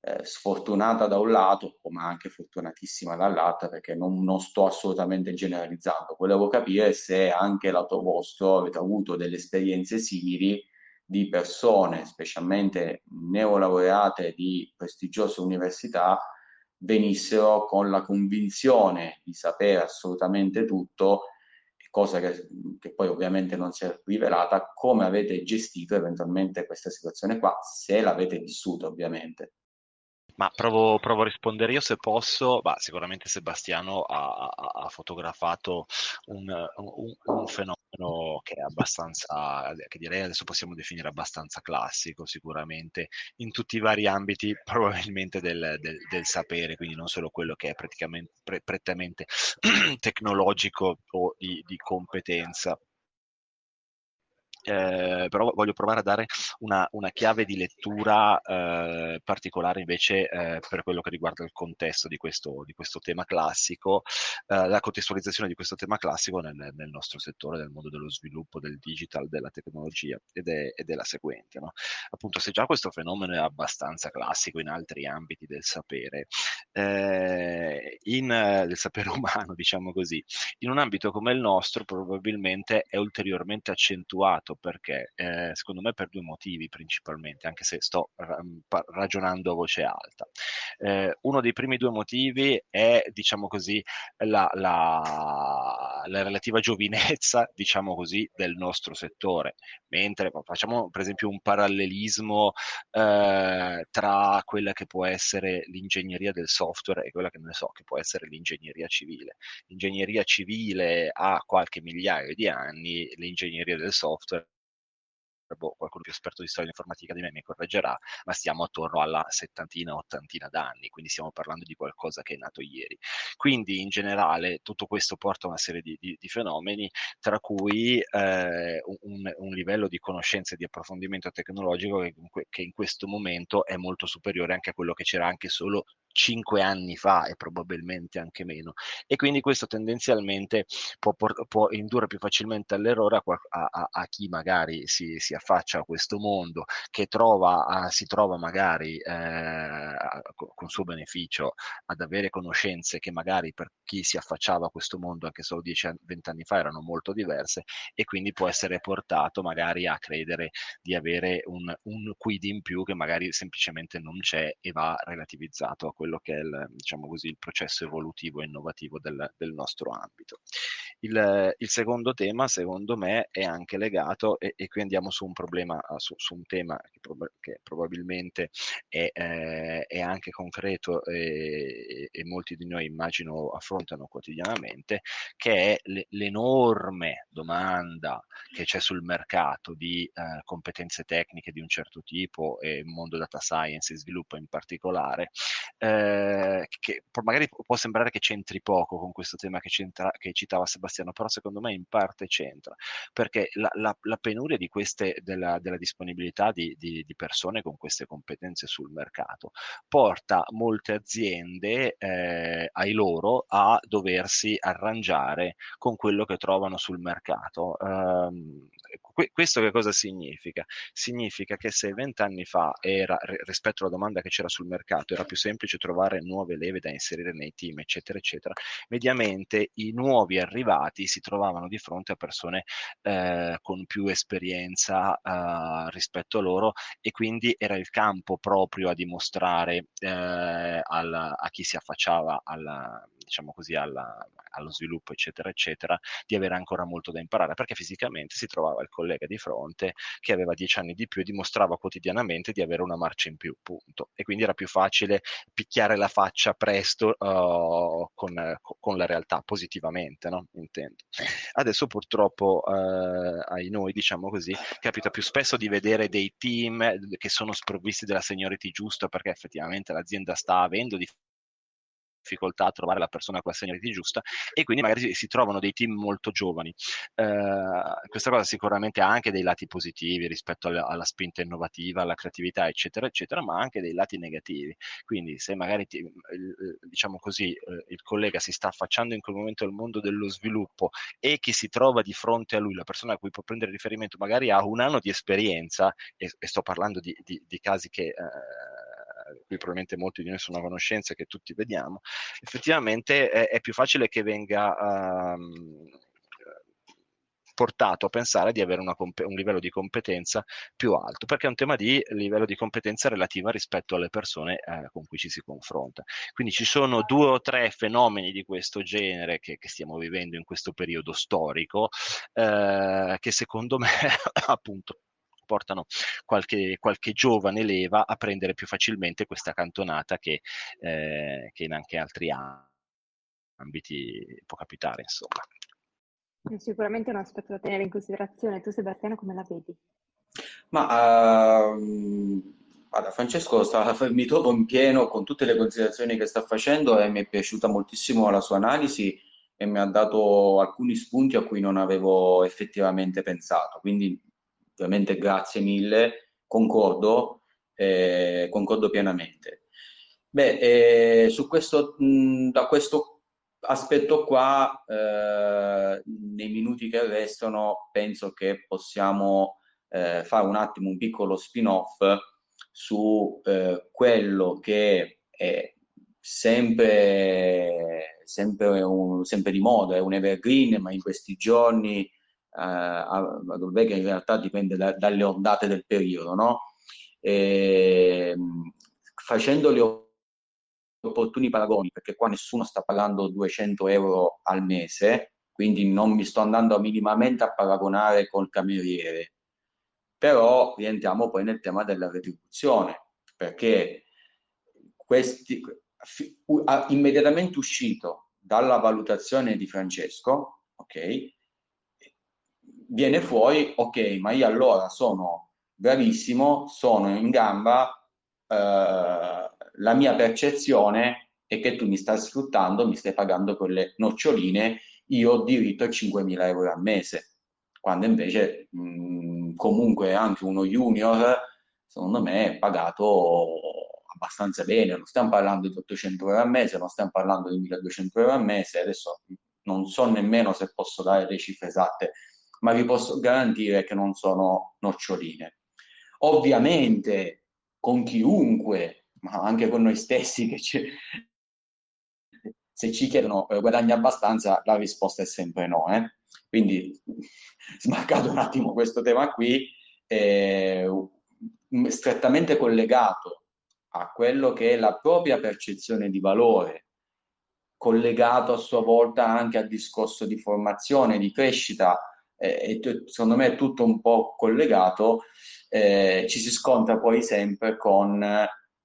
eh, sfortunata da un lato, ma anche fortunatissima dall'altro, perché non, non sto assolutamente generalizzando. Volevo capire se anche lato vostro avete avuto delle esperienze simili, di persone, specialmente neolaureate di prestigiose università, venissero con la convinzione di sapere assolutamente tutto, cosa che, che poi ovviamente non si è rivelata. Come avete gestito eventualmente questa situazione qua, se l'avete vissuta ovviamente? Ma provo, provo a rispondere io se posso. Bah, sicuramente Sebastiano ha, ha, ha fotografato un, un, un fenomeno che è abbastanza, che direi adesso possiamo definire abbastanza classico, sicuramente in tutti i vari ambiti probabilmente del, del, del sapere, quindi non solo quello che è praticamente pre, prettamente tecnologico o di, di competenza. Eh, però voglio provare a dare una, una chiave di lettura eh, particolare invece eh, per quello che riguarda il contesto di questo, di questo tema classico, eh, la contestualizzazione di questo tema classico nel, nel nostro settore, nel mondo dello sviluppo, del digital, della tecnologia, ed è, ed è la seguente, no? Appunto, se già questo fenomeno è abbastanza classico in altri ambiti del sapere, eh, in, del sapere umano, diciamo così, in un ambito come il nostro probabilmente è ulteriormente accentuato. Perché eh, secondo me per due motivi principalmente, anche se sto ra- ragionando a voce alta. Eh, uno dei primi due motivi è, diciamo così, la, la, la relativa giovinezza, diciamo così, del nostro settore. Mentre facciamo per esempio un parallelismo eh, tra quella che può essere l'ingegneria del software e quella che non so che può essere l'ingegneria civile. L'ingegneria civile ha qualche migliaio di anni, l'ingegneria del software boh, qualcuno più esperto di storia informatica di me mi correggerà, ma stiamo attorno alla settantina, ottantina d'anni, quindi stiamo parlando di qualcosa che è nato ieri. Quindi in generale tutto questo porta a una serie di, di, di fenomeni, tra cui eh, un, un livello di conoscenza e di approfondimento tecnologico che, che in questo momento è molto superiore anche a quello che c'era anche solo cinque anni fa e probabilmente anche meno, e quindi questo tendenzialmente può, por- può indurre più facilmente all'errore a, a, a chi magari si, si affaccia a questo mondo, che trova a, si trova magari eh, a, con suo beneficio ad avere conoscenze che magari per chi si affacciava a questo mondo anche solo dieci venti anni fa erano molto diverse, e quindi può essere portato magari a credere di avere un, un quid in più che magari semplicemente non c'è, e va relativizzato a quello che è il, diciamo così, il processo evolutivo e innovativo del, del nostro ambito. Il, il secondo tema, secondo me, è anche legato, e, e qui andiamo su un problema, su, su un tema che, prob- che probabilmente è, eh, è anche concreto e, e molti di noi immagino affrontano quotidianamente, che è l- l'enorme domanda che c'è sul mercato di eh, competenze tecniche di un certo tipo, e il mondo data science e sviluppo in particolare. Eh, che magari può sembrare che c'entri poco con questo tema che, c'entra, che citava Sebastiano, però secondo me in parte c'entra, perché la, la, la penuria di queste, della, della disponibilità di, di, di persone con queste competenze sul mercato porta molte aziende eh, ai loro a doversi arrangiare con quello che trovano sul mercato. Um, que- questo che cosa significa? Significa che se vent'anni fa era, rispetto alla domanda che c'era sul mercato, era più semplice trovare nuove leve da inserire nei team, eccetera eccetera, mediamente i nuovi arrivati si trovavano di fronte a persone eh, con più esperienza eh, rispetto a loro, e quindi era il campo proprio a dimostrare eh, al, a chi si affacciava alla, diciamo così, alla, allo sviluppo, eccetera eccetera, di avere ancora molto da imparare, perché fisicamente si trovava il collega di fronte che aveva dieci anni di più e dimostrava quotidianamente di avere una marcia in più, punto. E quindi era più facile picchiare la faccia presto uh, con, con la realtà positivamente, no? Intendo. Adesso purtroppo uh, ai noi, diciamo così, capita più spesso di vedere dei team che sono sprovvisti della seniority giusta, perché effettivamente l'azienda sta avendo di difficoltà a trovare la persona con la seniority giusta, e quindi magari si, si trovano dei team molto giovani. Eh, questa cosa sicuramente ha anche dei lati positivi rispetto alla, alla spinta innovativa, alla creatività, eccetera eccetera, ma anche dei lati negativi. Quindi se magari ti, diciamo così, il collega si sta affacciando in quel momento al mondo dello sviluppo, e chi si trova di fronte a lui, la persona a cui può prendere riferimento, magari ha un anno di esperienza, e, e sto parlando di, di, di casi che eh, qui probabilmente molti di noi sono a conoscenza, che tutti vediamo, effettivamente è, è più facile che venga uh, portato a pensare di avere una, un livello di competenza più alto, perché è un tema di livello di competenza relativa rispetto alle persone uh, con cui ci si confronta. Quindi ci sono due o tre fenomeni di questo genere che, che stiamo vivendo in questo periodo storico, uh, che secondo me appunto portano qualche, qualche giovane leva a prendere più facilmente questa cantonata che, eh, che in anche altri ambiti può capitare, insomma. È sicuramente un aspetto da tenere in considerazione. Tu, Sebastiano, come la vedi? Ma uh, guarda, Francesco sta, mi trovo in pieno con tutte le considerazioni che sta facendo, e mi è piaciuta moltissimo la sua analisi, e mi ha dato alcuni spunti a cui non avevo effettivamente pensato, quindi ovviamente grazie mille, concordo, eh, concordo pienamente. Beh, eh, su questo, mh, da questo aspetto qua, eh, nei minuti che restano, penso che possiamo eh, fare un attimo un piccolo spin-off su eh, quello che è sempre, sempre, un, sempre di moda, è un evergreen, ma in questi giorni Uh, che in realtà dipende da, dalle ondate del periodo, no? E, facendo gli opportuni paragoni, perché qua nessuno sta pagando duecento euro al mese, quindi non mi sto andando minimamente a paragonare col cameriere, però rientriamo poi nel tema della retribuzione, perché questi, immediatamente uscito dalla valutazione di Francesco, ok, viene fuori, ok, ma io allora sono bravissimo, sono in gamba, eh, la mia percezione è che tu mi stai sfruttando, mi stai pagando con le noccioline, io ho diritto a cinquemila euro al mese, quando invece mh, comunque anche uno junior, secondo me, è pagato abbastanza bene, non stiamo parlando di ottocento euro al mese, non stiamo parlando di milleduecento euro al mese, adesso non so nemmeno se posso dare le cifre esatte, ma vi posso garantire che non sono noccioline. Ovviamente con chiunque, ma anche con noi stessi, che ci... se ci chiedono eh, guadagni abbastanza, la risposta è sempre no. Eh? Quindi smarcato un attimo questo tema qui, eh, strettamente collegato a quello che è la propria percezione di valore, collegato a sua volta anche al discorso di formazione, di crescita, eh, e secondo me è tutto un po' collegato, eh, ci si scontra poi sempre con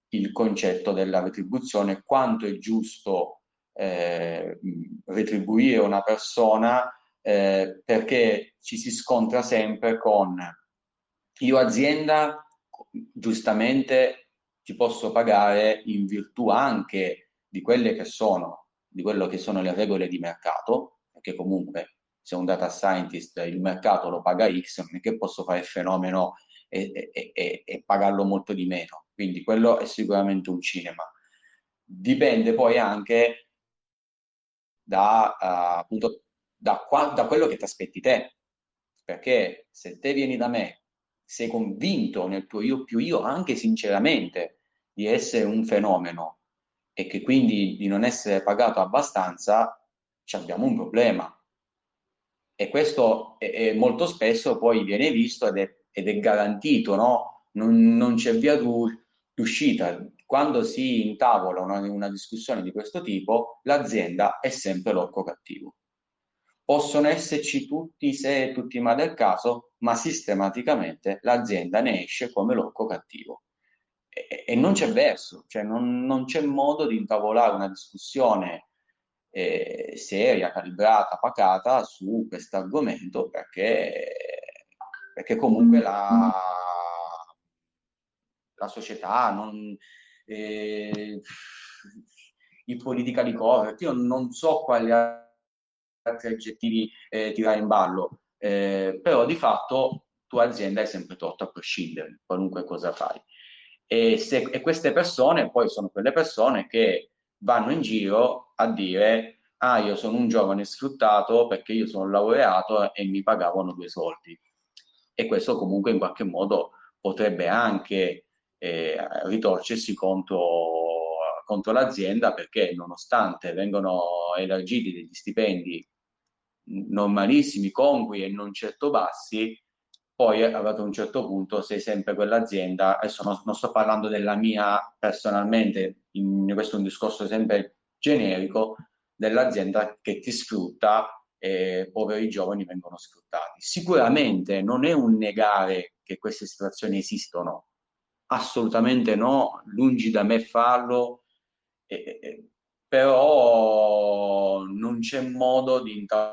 il concetto della retribuzione, quanto è giusto eh, retribuire una persona, eh, perché ci si scontra sempre con io azienda, giustamente ti posso pagare in virtù anche di quelle che sono, di quello che sono le regole di mercato, perché comunque se un data scientist il mercato lo paga X, non è che posso fare il fenomeno e, e, e, e pagarlo molto di meno, quindi quello è sicuramente un cinema. Dipende poi anche da, uh, appunto, da, qua, da quello che ti aspetti te, perché se te vieni da me, sei convinto nel tuo io più io, anche sinceramente, di essere un fenomeno e che quindi di non essere pagato abbastanza, ci abbiamo un problema. E questo è, è molto spesso poi viene visto ed è, ed è garantito, no? Non, non c'è via d'uscita. Quando si intavola una, una discussione di questo tipo, l'azienda è sempre l'orco cattivo. Possono esserci tutti se e tutti ma del caso, ma sistematicamente l'azienda ne esce come l'orco cattivo. E, e non c'è verso, cioè non, non c'è modo di intavolare una discussione eh, seria, calibrata, pacata su questo argomento, perché, perché comunque la, la società, non, eh, i politically correct, io non so quali altri aggettivi eh, tirare in ballo. Eh, però di fatto tua azienda è sempre torta a prescindere qualunque cosa fai, e, se, e queste persone poi sono quelle persone che vanno in giro a dire ah io sono un giovane sfruttato perché io sono laureato e mi pagavano due soldi, e questo comunque in qualche modo potrebbe anche eh, ritorcersi contro, contro l'azienda, perché nonostante vengano elargiti degli stipendi normalissimi, congrui e non certo bassi, poi ad un certo punto sei sempre quell'azienda, adesso non, non sto parlando della mia personalmente, in, questo è un discorso sempre generico, dell'azienda che ti sfrutta e poveri giovani vengono sfruttati. Sicuramente non è un negare che queste situazioni esistono, assolutamente no, lungi da me farlo, e, e, però non c'è modo di intavolare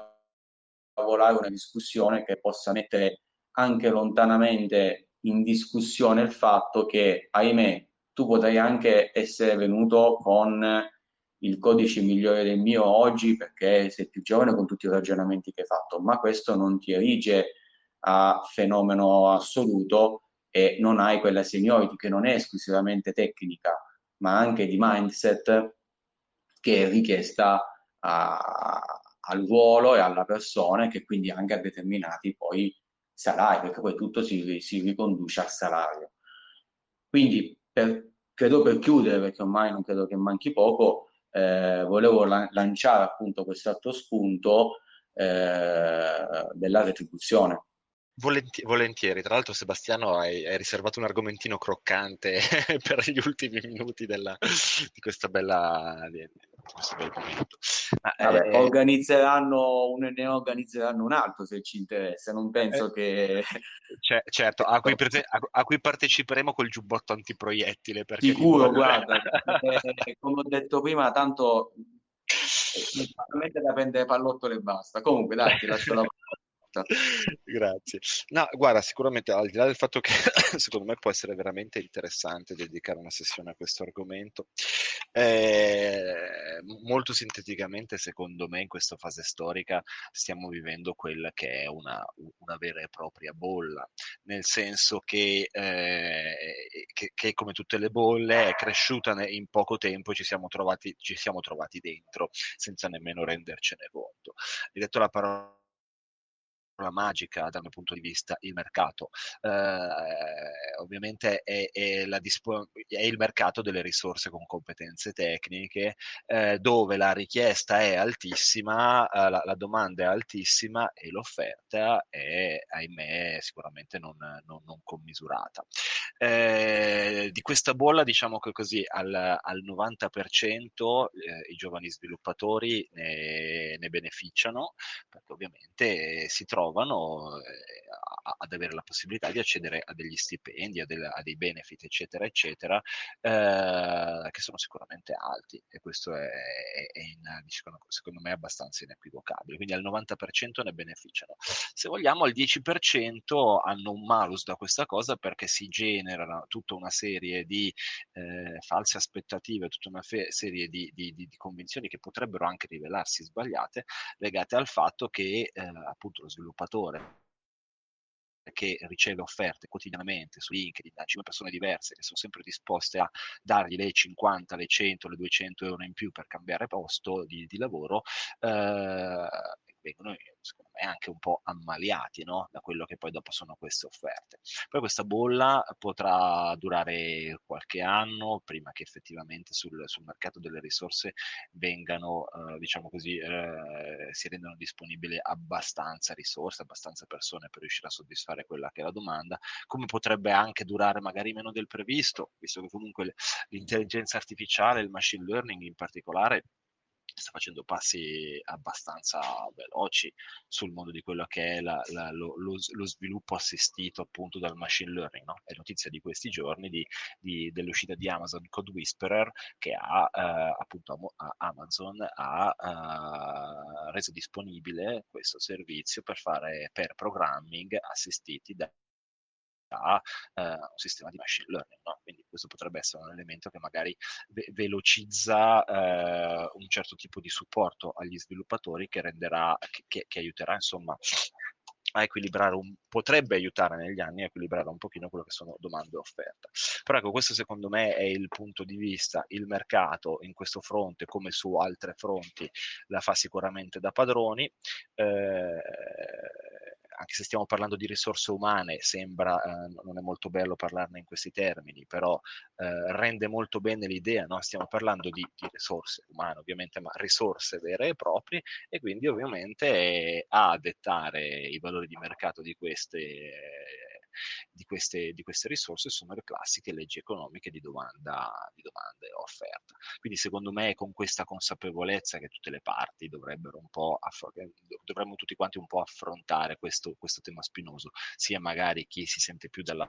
una discussione che possa mettere anche lontanamente in discussione il fatto che, ahimè, tu potrai anche essere venuto con il codice migliore del mio oggi perché sei più giovane, con tutti i ragionamenti che hai fatto, ma questo non ti erige a fenomeno assoluto e non hai quella seniority che non è esclusivamente tecnica ma anche di mindset che è richiesta a al ruolo e alla persona, che quindi anche a determinati poi salari, perché poi tutto si, si riconduce al salario. Quindi per, credo per chiudere, perché ormai non credo che manchi poco, eh, volevo la- lanciare appunto quest'altro spunto eh, della retribuzione. Volenti- volentieri, tra l'altro Sebastiano hai, hai riservato un argomentino croccante per gli ultimi minuti della, di questa bella di, di questo bel momento. Ma, Vabbè, eh, organizzeranno un, ne organizzeranno un altro se ci interessa, non penso eh, che c- certo, a cui, prese- a-, a cui parteciperemo col giubbotto antiproiettile, perché sicuro, dico... guarda eh, come ho detto prima, tanto eh, da prendere pallottole e basta, comunque dai, ti lascio la Grazie. No, guarda, sicuramente al di là del fatto che secondo me può essere veramente interessante dedicare una sessione a questo argomento, eh, molto sinteticamente secondo me in questa fase storica stiamo vivendo quella che è una, una vera e propria bolla, nel senso che, eh, che, che come tutte le bolle è cresciuta in poco tempo e ci siamo trovati, ci siamo trovati dentro senza nemmeno rendercene conto. Hai detto la parola magica dal mio punto di vista, il mercato. Eh, ovviamente è, è, la dispo- è il mercato delle risorse con competenze tecniche, eh, dove la richiesta è altissima, eh, la, la domanda è altissima e l'offerta è, ahimè, sicuramente non, non, non commisurata. Eh, di questa bolla, diciamo che così, al, al novanta per cento eh, i giovani sviluppatori ne, ne beneficiano, perché ovviamente eh, si trovano eh, a, ad avere la possibilità di accedere a degli stipendi, a, del, a dei benefit, eccetera, eccetera, eh, che sono sicuramente alti, e questo è, è in, diciamo, secondo me abbastanza inequivocabile. Quindi al novanta per cento ne beneficiano. Se vogliamo, al dieci per cento hanno un malus da questa cosa, perché si genera tutta una serie di eh, false aspettative, tutta una fe- serie di, di, di, di convinzioni che potrebbero anche rivelarsi sbagliate, legate al fatto che eh, appunto lo sviluppatore che riceve offerte quotidianamente su LinkedIn da cinque persone diverse che sono sempre disposte a dargli le cinquanta, le cento, le duecento euro in più per cambiare posto di, di lavoro, eh, vengono secondo me anche un po' ammaliati, no? Da quello che poi dopo sono queste offerte. Poi questa bolla potrà durare qualche anno prima che effettivamente sul, sul mercato delle risorse vengano, eh, diciamo così, eh, si rendano disponibili abbastanza risorse, abbastanza persone per riuscire a soddisfare quella che è la domanda, come potrebbe anche durare magari meno del previsto, visto che comunque l'intelligenza artificiale, il machine learning in particolare, sta facendo passi abbastanza veloci sul mondo di quello che è la, la, lo, lo, lo sviluppo assistito appunto dal machine learning, no? È notizia di questi giorni di, di, dell'uscita di Amazon Code Whisperer, che ha eh, appunto a, a Amazon ha eh, reso disponibile questo servizio per fare per programming assistiti da a uh, un sistema di machine learning, no? Quindi questo potrebbe essere un elemento che magari ve- velocizza uh, un certo tipo di supporto agli sviluppatori, che renderà, che, che, che aiuterà insomma a equilibrare un, potrebbe aiutare negli anni a equilibrare un pochino quello che sono domande e offerta. Però ecco, questo secondo me è il punto di vista. Il mercato in questo fronte, come su altre fronti, la fa sicuramente da padroni, eh, anche se stiamo parlando di risorse umane, sembra, eh, non è molto bello parlarne in questi termini, però eh, rende molto bene l'idea, no? Stiamo parlando di, di risorse umane, ovviamente, ma risorse vere e proprie, e quindi ovviamente eh, a dettare i valori di mercato di queste, eh, di queste, di queste risorse sono le classiche leggi economiche di domanda, di domanda e offerta. Quindi secondo me è con questa consapevolezza che tutte le parti dovrebbero un po' affro- dovremmo tutti quanti un po' affrontare questo questo tema spinoso, sia magari chi si sente più dalla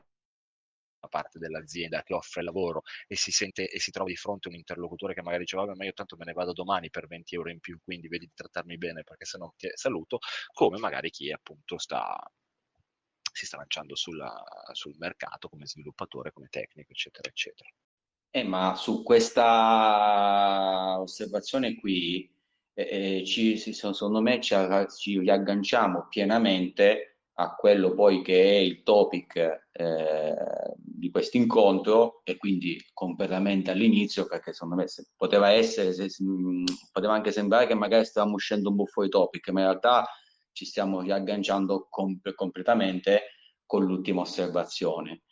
parte dell'azienda che offre lavoro e si sente e si trova di fronte a un interlocutore che magari dice vabbè, ma io tanto me ne vado domani per venti euro in più, quindi vedi di trattarmi bene perché se no ti saluto, come magari chi appunto sta si sta lanciando sulla, sul mercato come sviluppatore, come tecnico, eccetera eccetera. Eh, ma su questa osservazione qui Eh, ci, secondo me ci, ci riagganciamo pienamente a quello poi che è il topic eh, di questo incontro, e quindi completamente all'inizio, perché secondo me se, poteva essere se, mh, poteva anche sembrare che magari stavamo uscendo un po' fuori topic, ma in realtà ci stiamo riagganciando comp- completamente con l'ultima osservazione.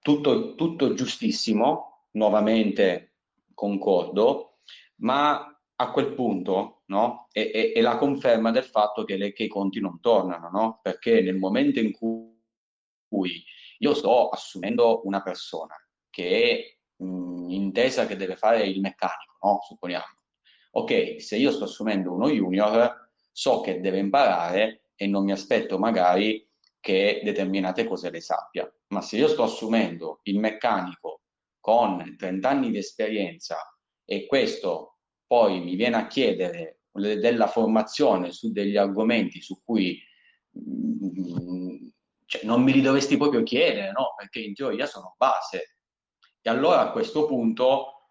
Tutto, tutto giustissimo, nuovamente concordo, ma a quel punto, no? È, è, è la conferma del fatto che, le, che i conti non tornano, no? Perché nel momento in cui io sto assumendo una persona che è mh, intesa che deve fare il meccanico, no? Supponiamo. Ok, se io sto assumendo uno junior, so che deve imparare e non mi aspetto magari che determinate cose le sappia. Ma se io sto assumendo il meccanico con trenta anni di esperienza e questo poi mi viene a chiedere della formazione su degli argomenti su cui cioè, non me li dovresti proprio chiedere, no? Perché in teoria sono base. E allora a questo punto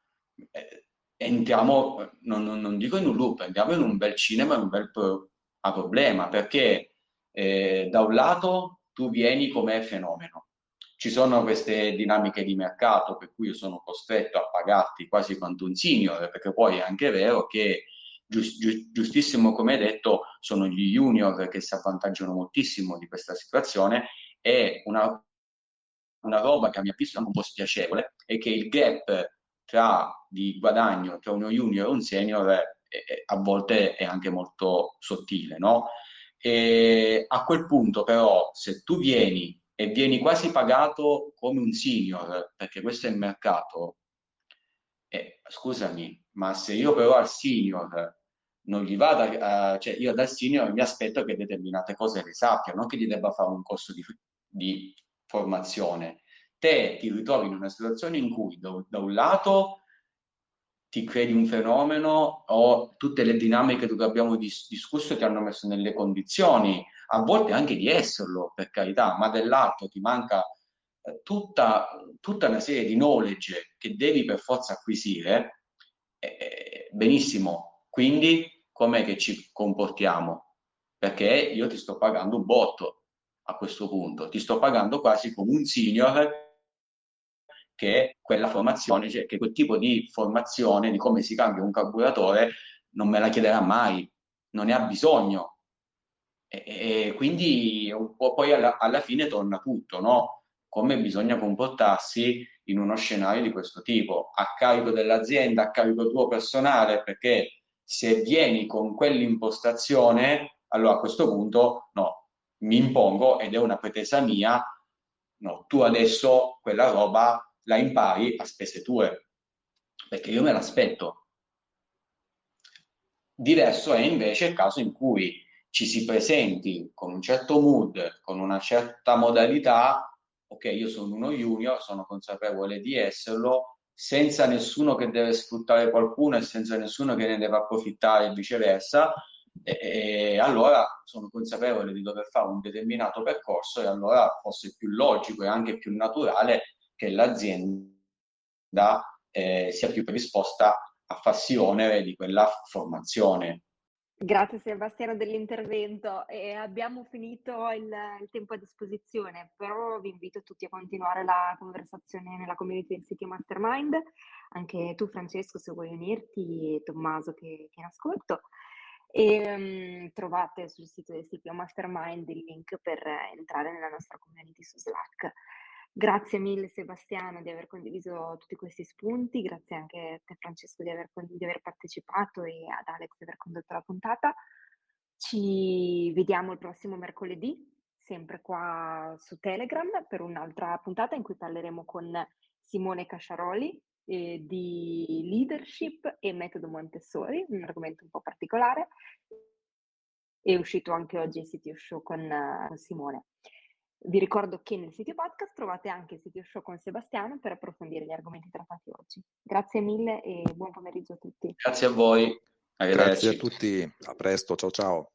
eh, entriamo, non, non, non dico in un loop, entriamo in un bel cinema, in un bel pro- a problema, perché eh, da un lato tu vieni come fenomeno. Ci sono queste dinamiche di mercato per cui io sono costretto a pagarti quasi quanto un senior, perché poi è anche vero che, giust, giust, giustissimo come detto, sono gli junior che si avvantaggiano moltissimo di questa situazione. È una, una roba che a mio avviso è un po' spiacevole, e che il gap tra di guadagno tra uno junior e un senior è, è, a volte è anche molto sottile, no? E a quel punto però, se tu vieni e vieni quasi pagato come un senior, perché questo è il mercato, eh, scusami, ma se io però al senior non gli vado, a, cioè io dal senior mi aspetto che determinate cose le sappia, non che gli debba fare un corso di, di formazione. Te ti ritrovi in una situazione in cui da, da un lato ti credi un fenomeno, o tutte le dinamiche che abbiamo dis- discusso ti hanno messo nelle condizioni, a volte anche di esserlo, per carità, ma dell'altro ti manca eh, tutta, tutta una serie di knowledge che devi per forza acquisire, eh, benissimo. Quindi com'è che ci comportiamo? Perché io ti sto pagando un botto a questo punto, ti sto pagando quasi come un senior che quella formazione, cioè che quel tipo di formazione di come si cambia un carburatore non me la chiederà mai, non ne ha bisogno. E quindi un po' poi alla, alla fine torna tutto, no? Come bisogna comportarsi in uno scenario di questo tipo, a carico dell'azienda, a carico tuo personale, perché se vieni con quell'impostazione, allora a questo punto no, mi impongo ed è una pretesa mia, no, tu adesso quella roba la impari a spese tue, perché io me l'aspetto. Diverso è invece il caso in cui ci si presenti con un certo mood, con una certa modalità. Ok, io sono uno junior, sono consapevole di esserlo, senza nessuno che deve sfruttare qualcuno e senza nessuno che ne deve approfittare e viceversa, e, e allora sono consapevole di dover fare un determinato percorso, e allora forse è più logico e anche più naturale che l'azienda eh, sia più predisposta a farsi onere di quella formazione. Grazie Sebastiano dell'intervento, e abbiamo finito il, il tempo a disposizione, però vi invito tutti a continuare la conversazione nella community del C T O Mastermind, anche tu Francesco se vuoi unirti, e Tommaso che, che in ascolto, e um, trovate sul sito del C T O Mastermind il link per entrare nella nostra community su Slack. Grazie mille Sebastiano di aver condiviso tutti questi spunti, grazie anche a te Francesco di aver, di aver partecipato, e ad Alex di aver condotto la puntata. Ci vediamo il prossimo mercoledì, sempre qua su Telegram, per un'altra puntata in cui parleremo con Simone Cacciaroli eh, di leadership e metodo Montessori, un argomento un po' particolare. È uscito anche oggi il C T O Show con uh, Simone. Vi ricordo che nel C T O Podcast trovate anche il C T O Show con Sebastiano per approfondire gli argomenti trattati oggi. Grazie mille e buon pomeriggio a tutti. Grazie a voi. Arrivederci. Grazie a tutti. A presto. Ciao ciao.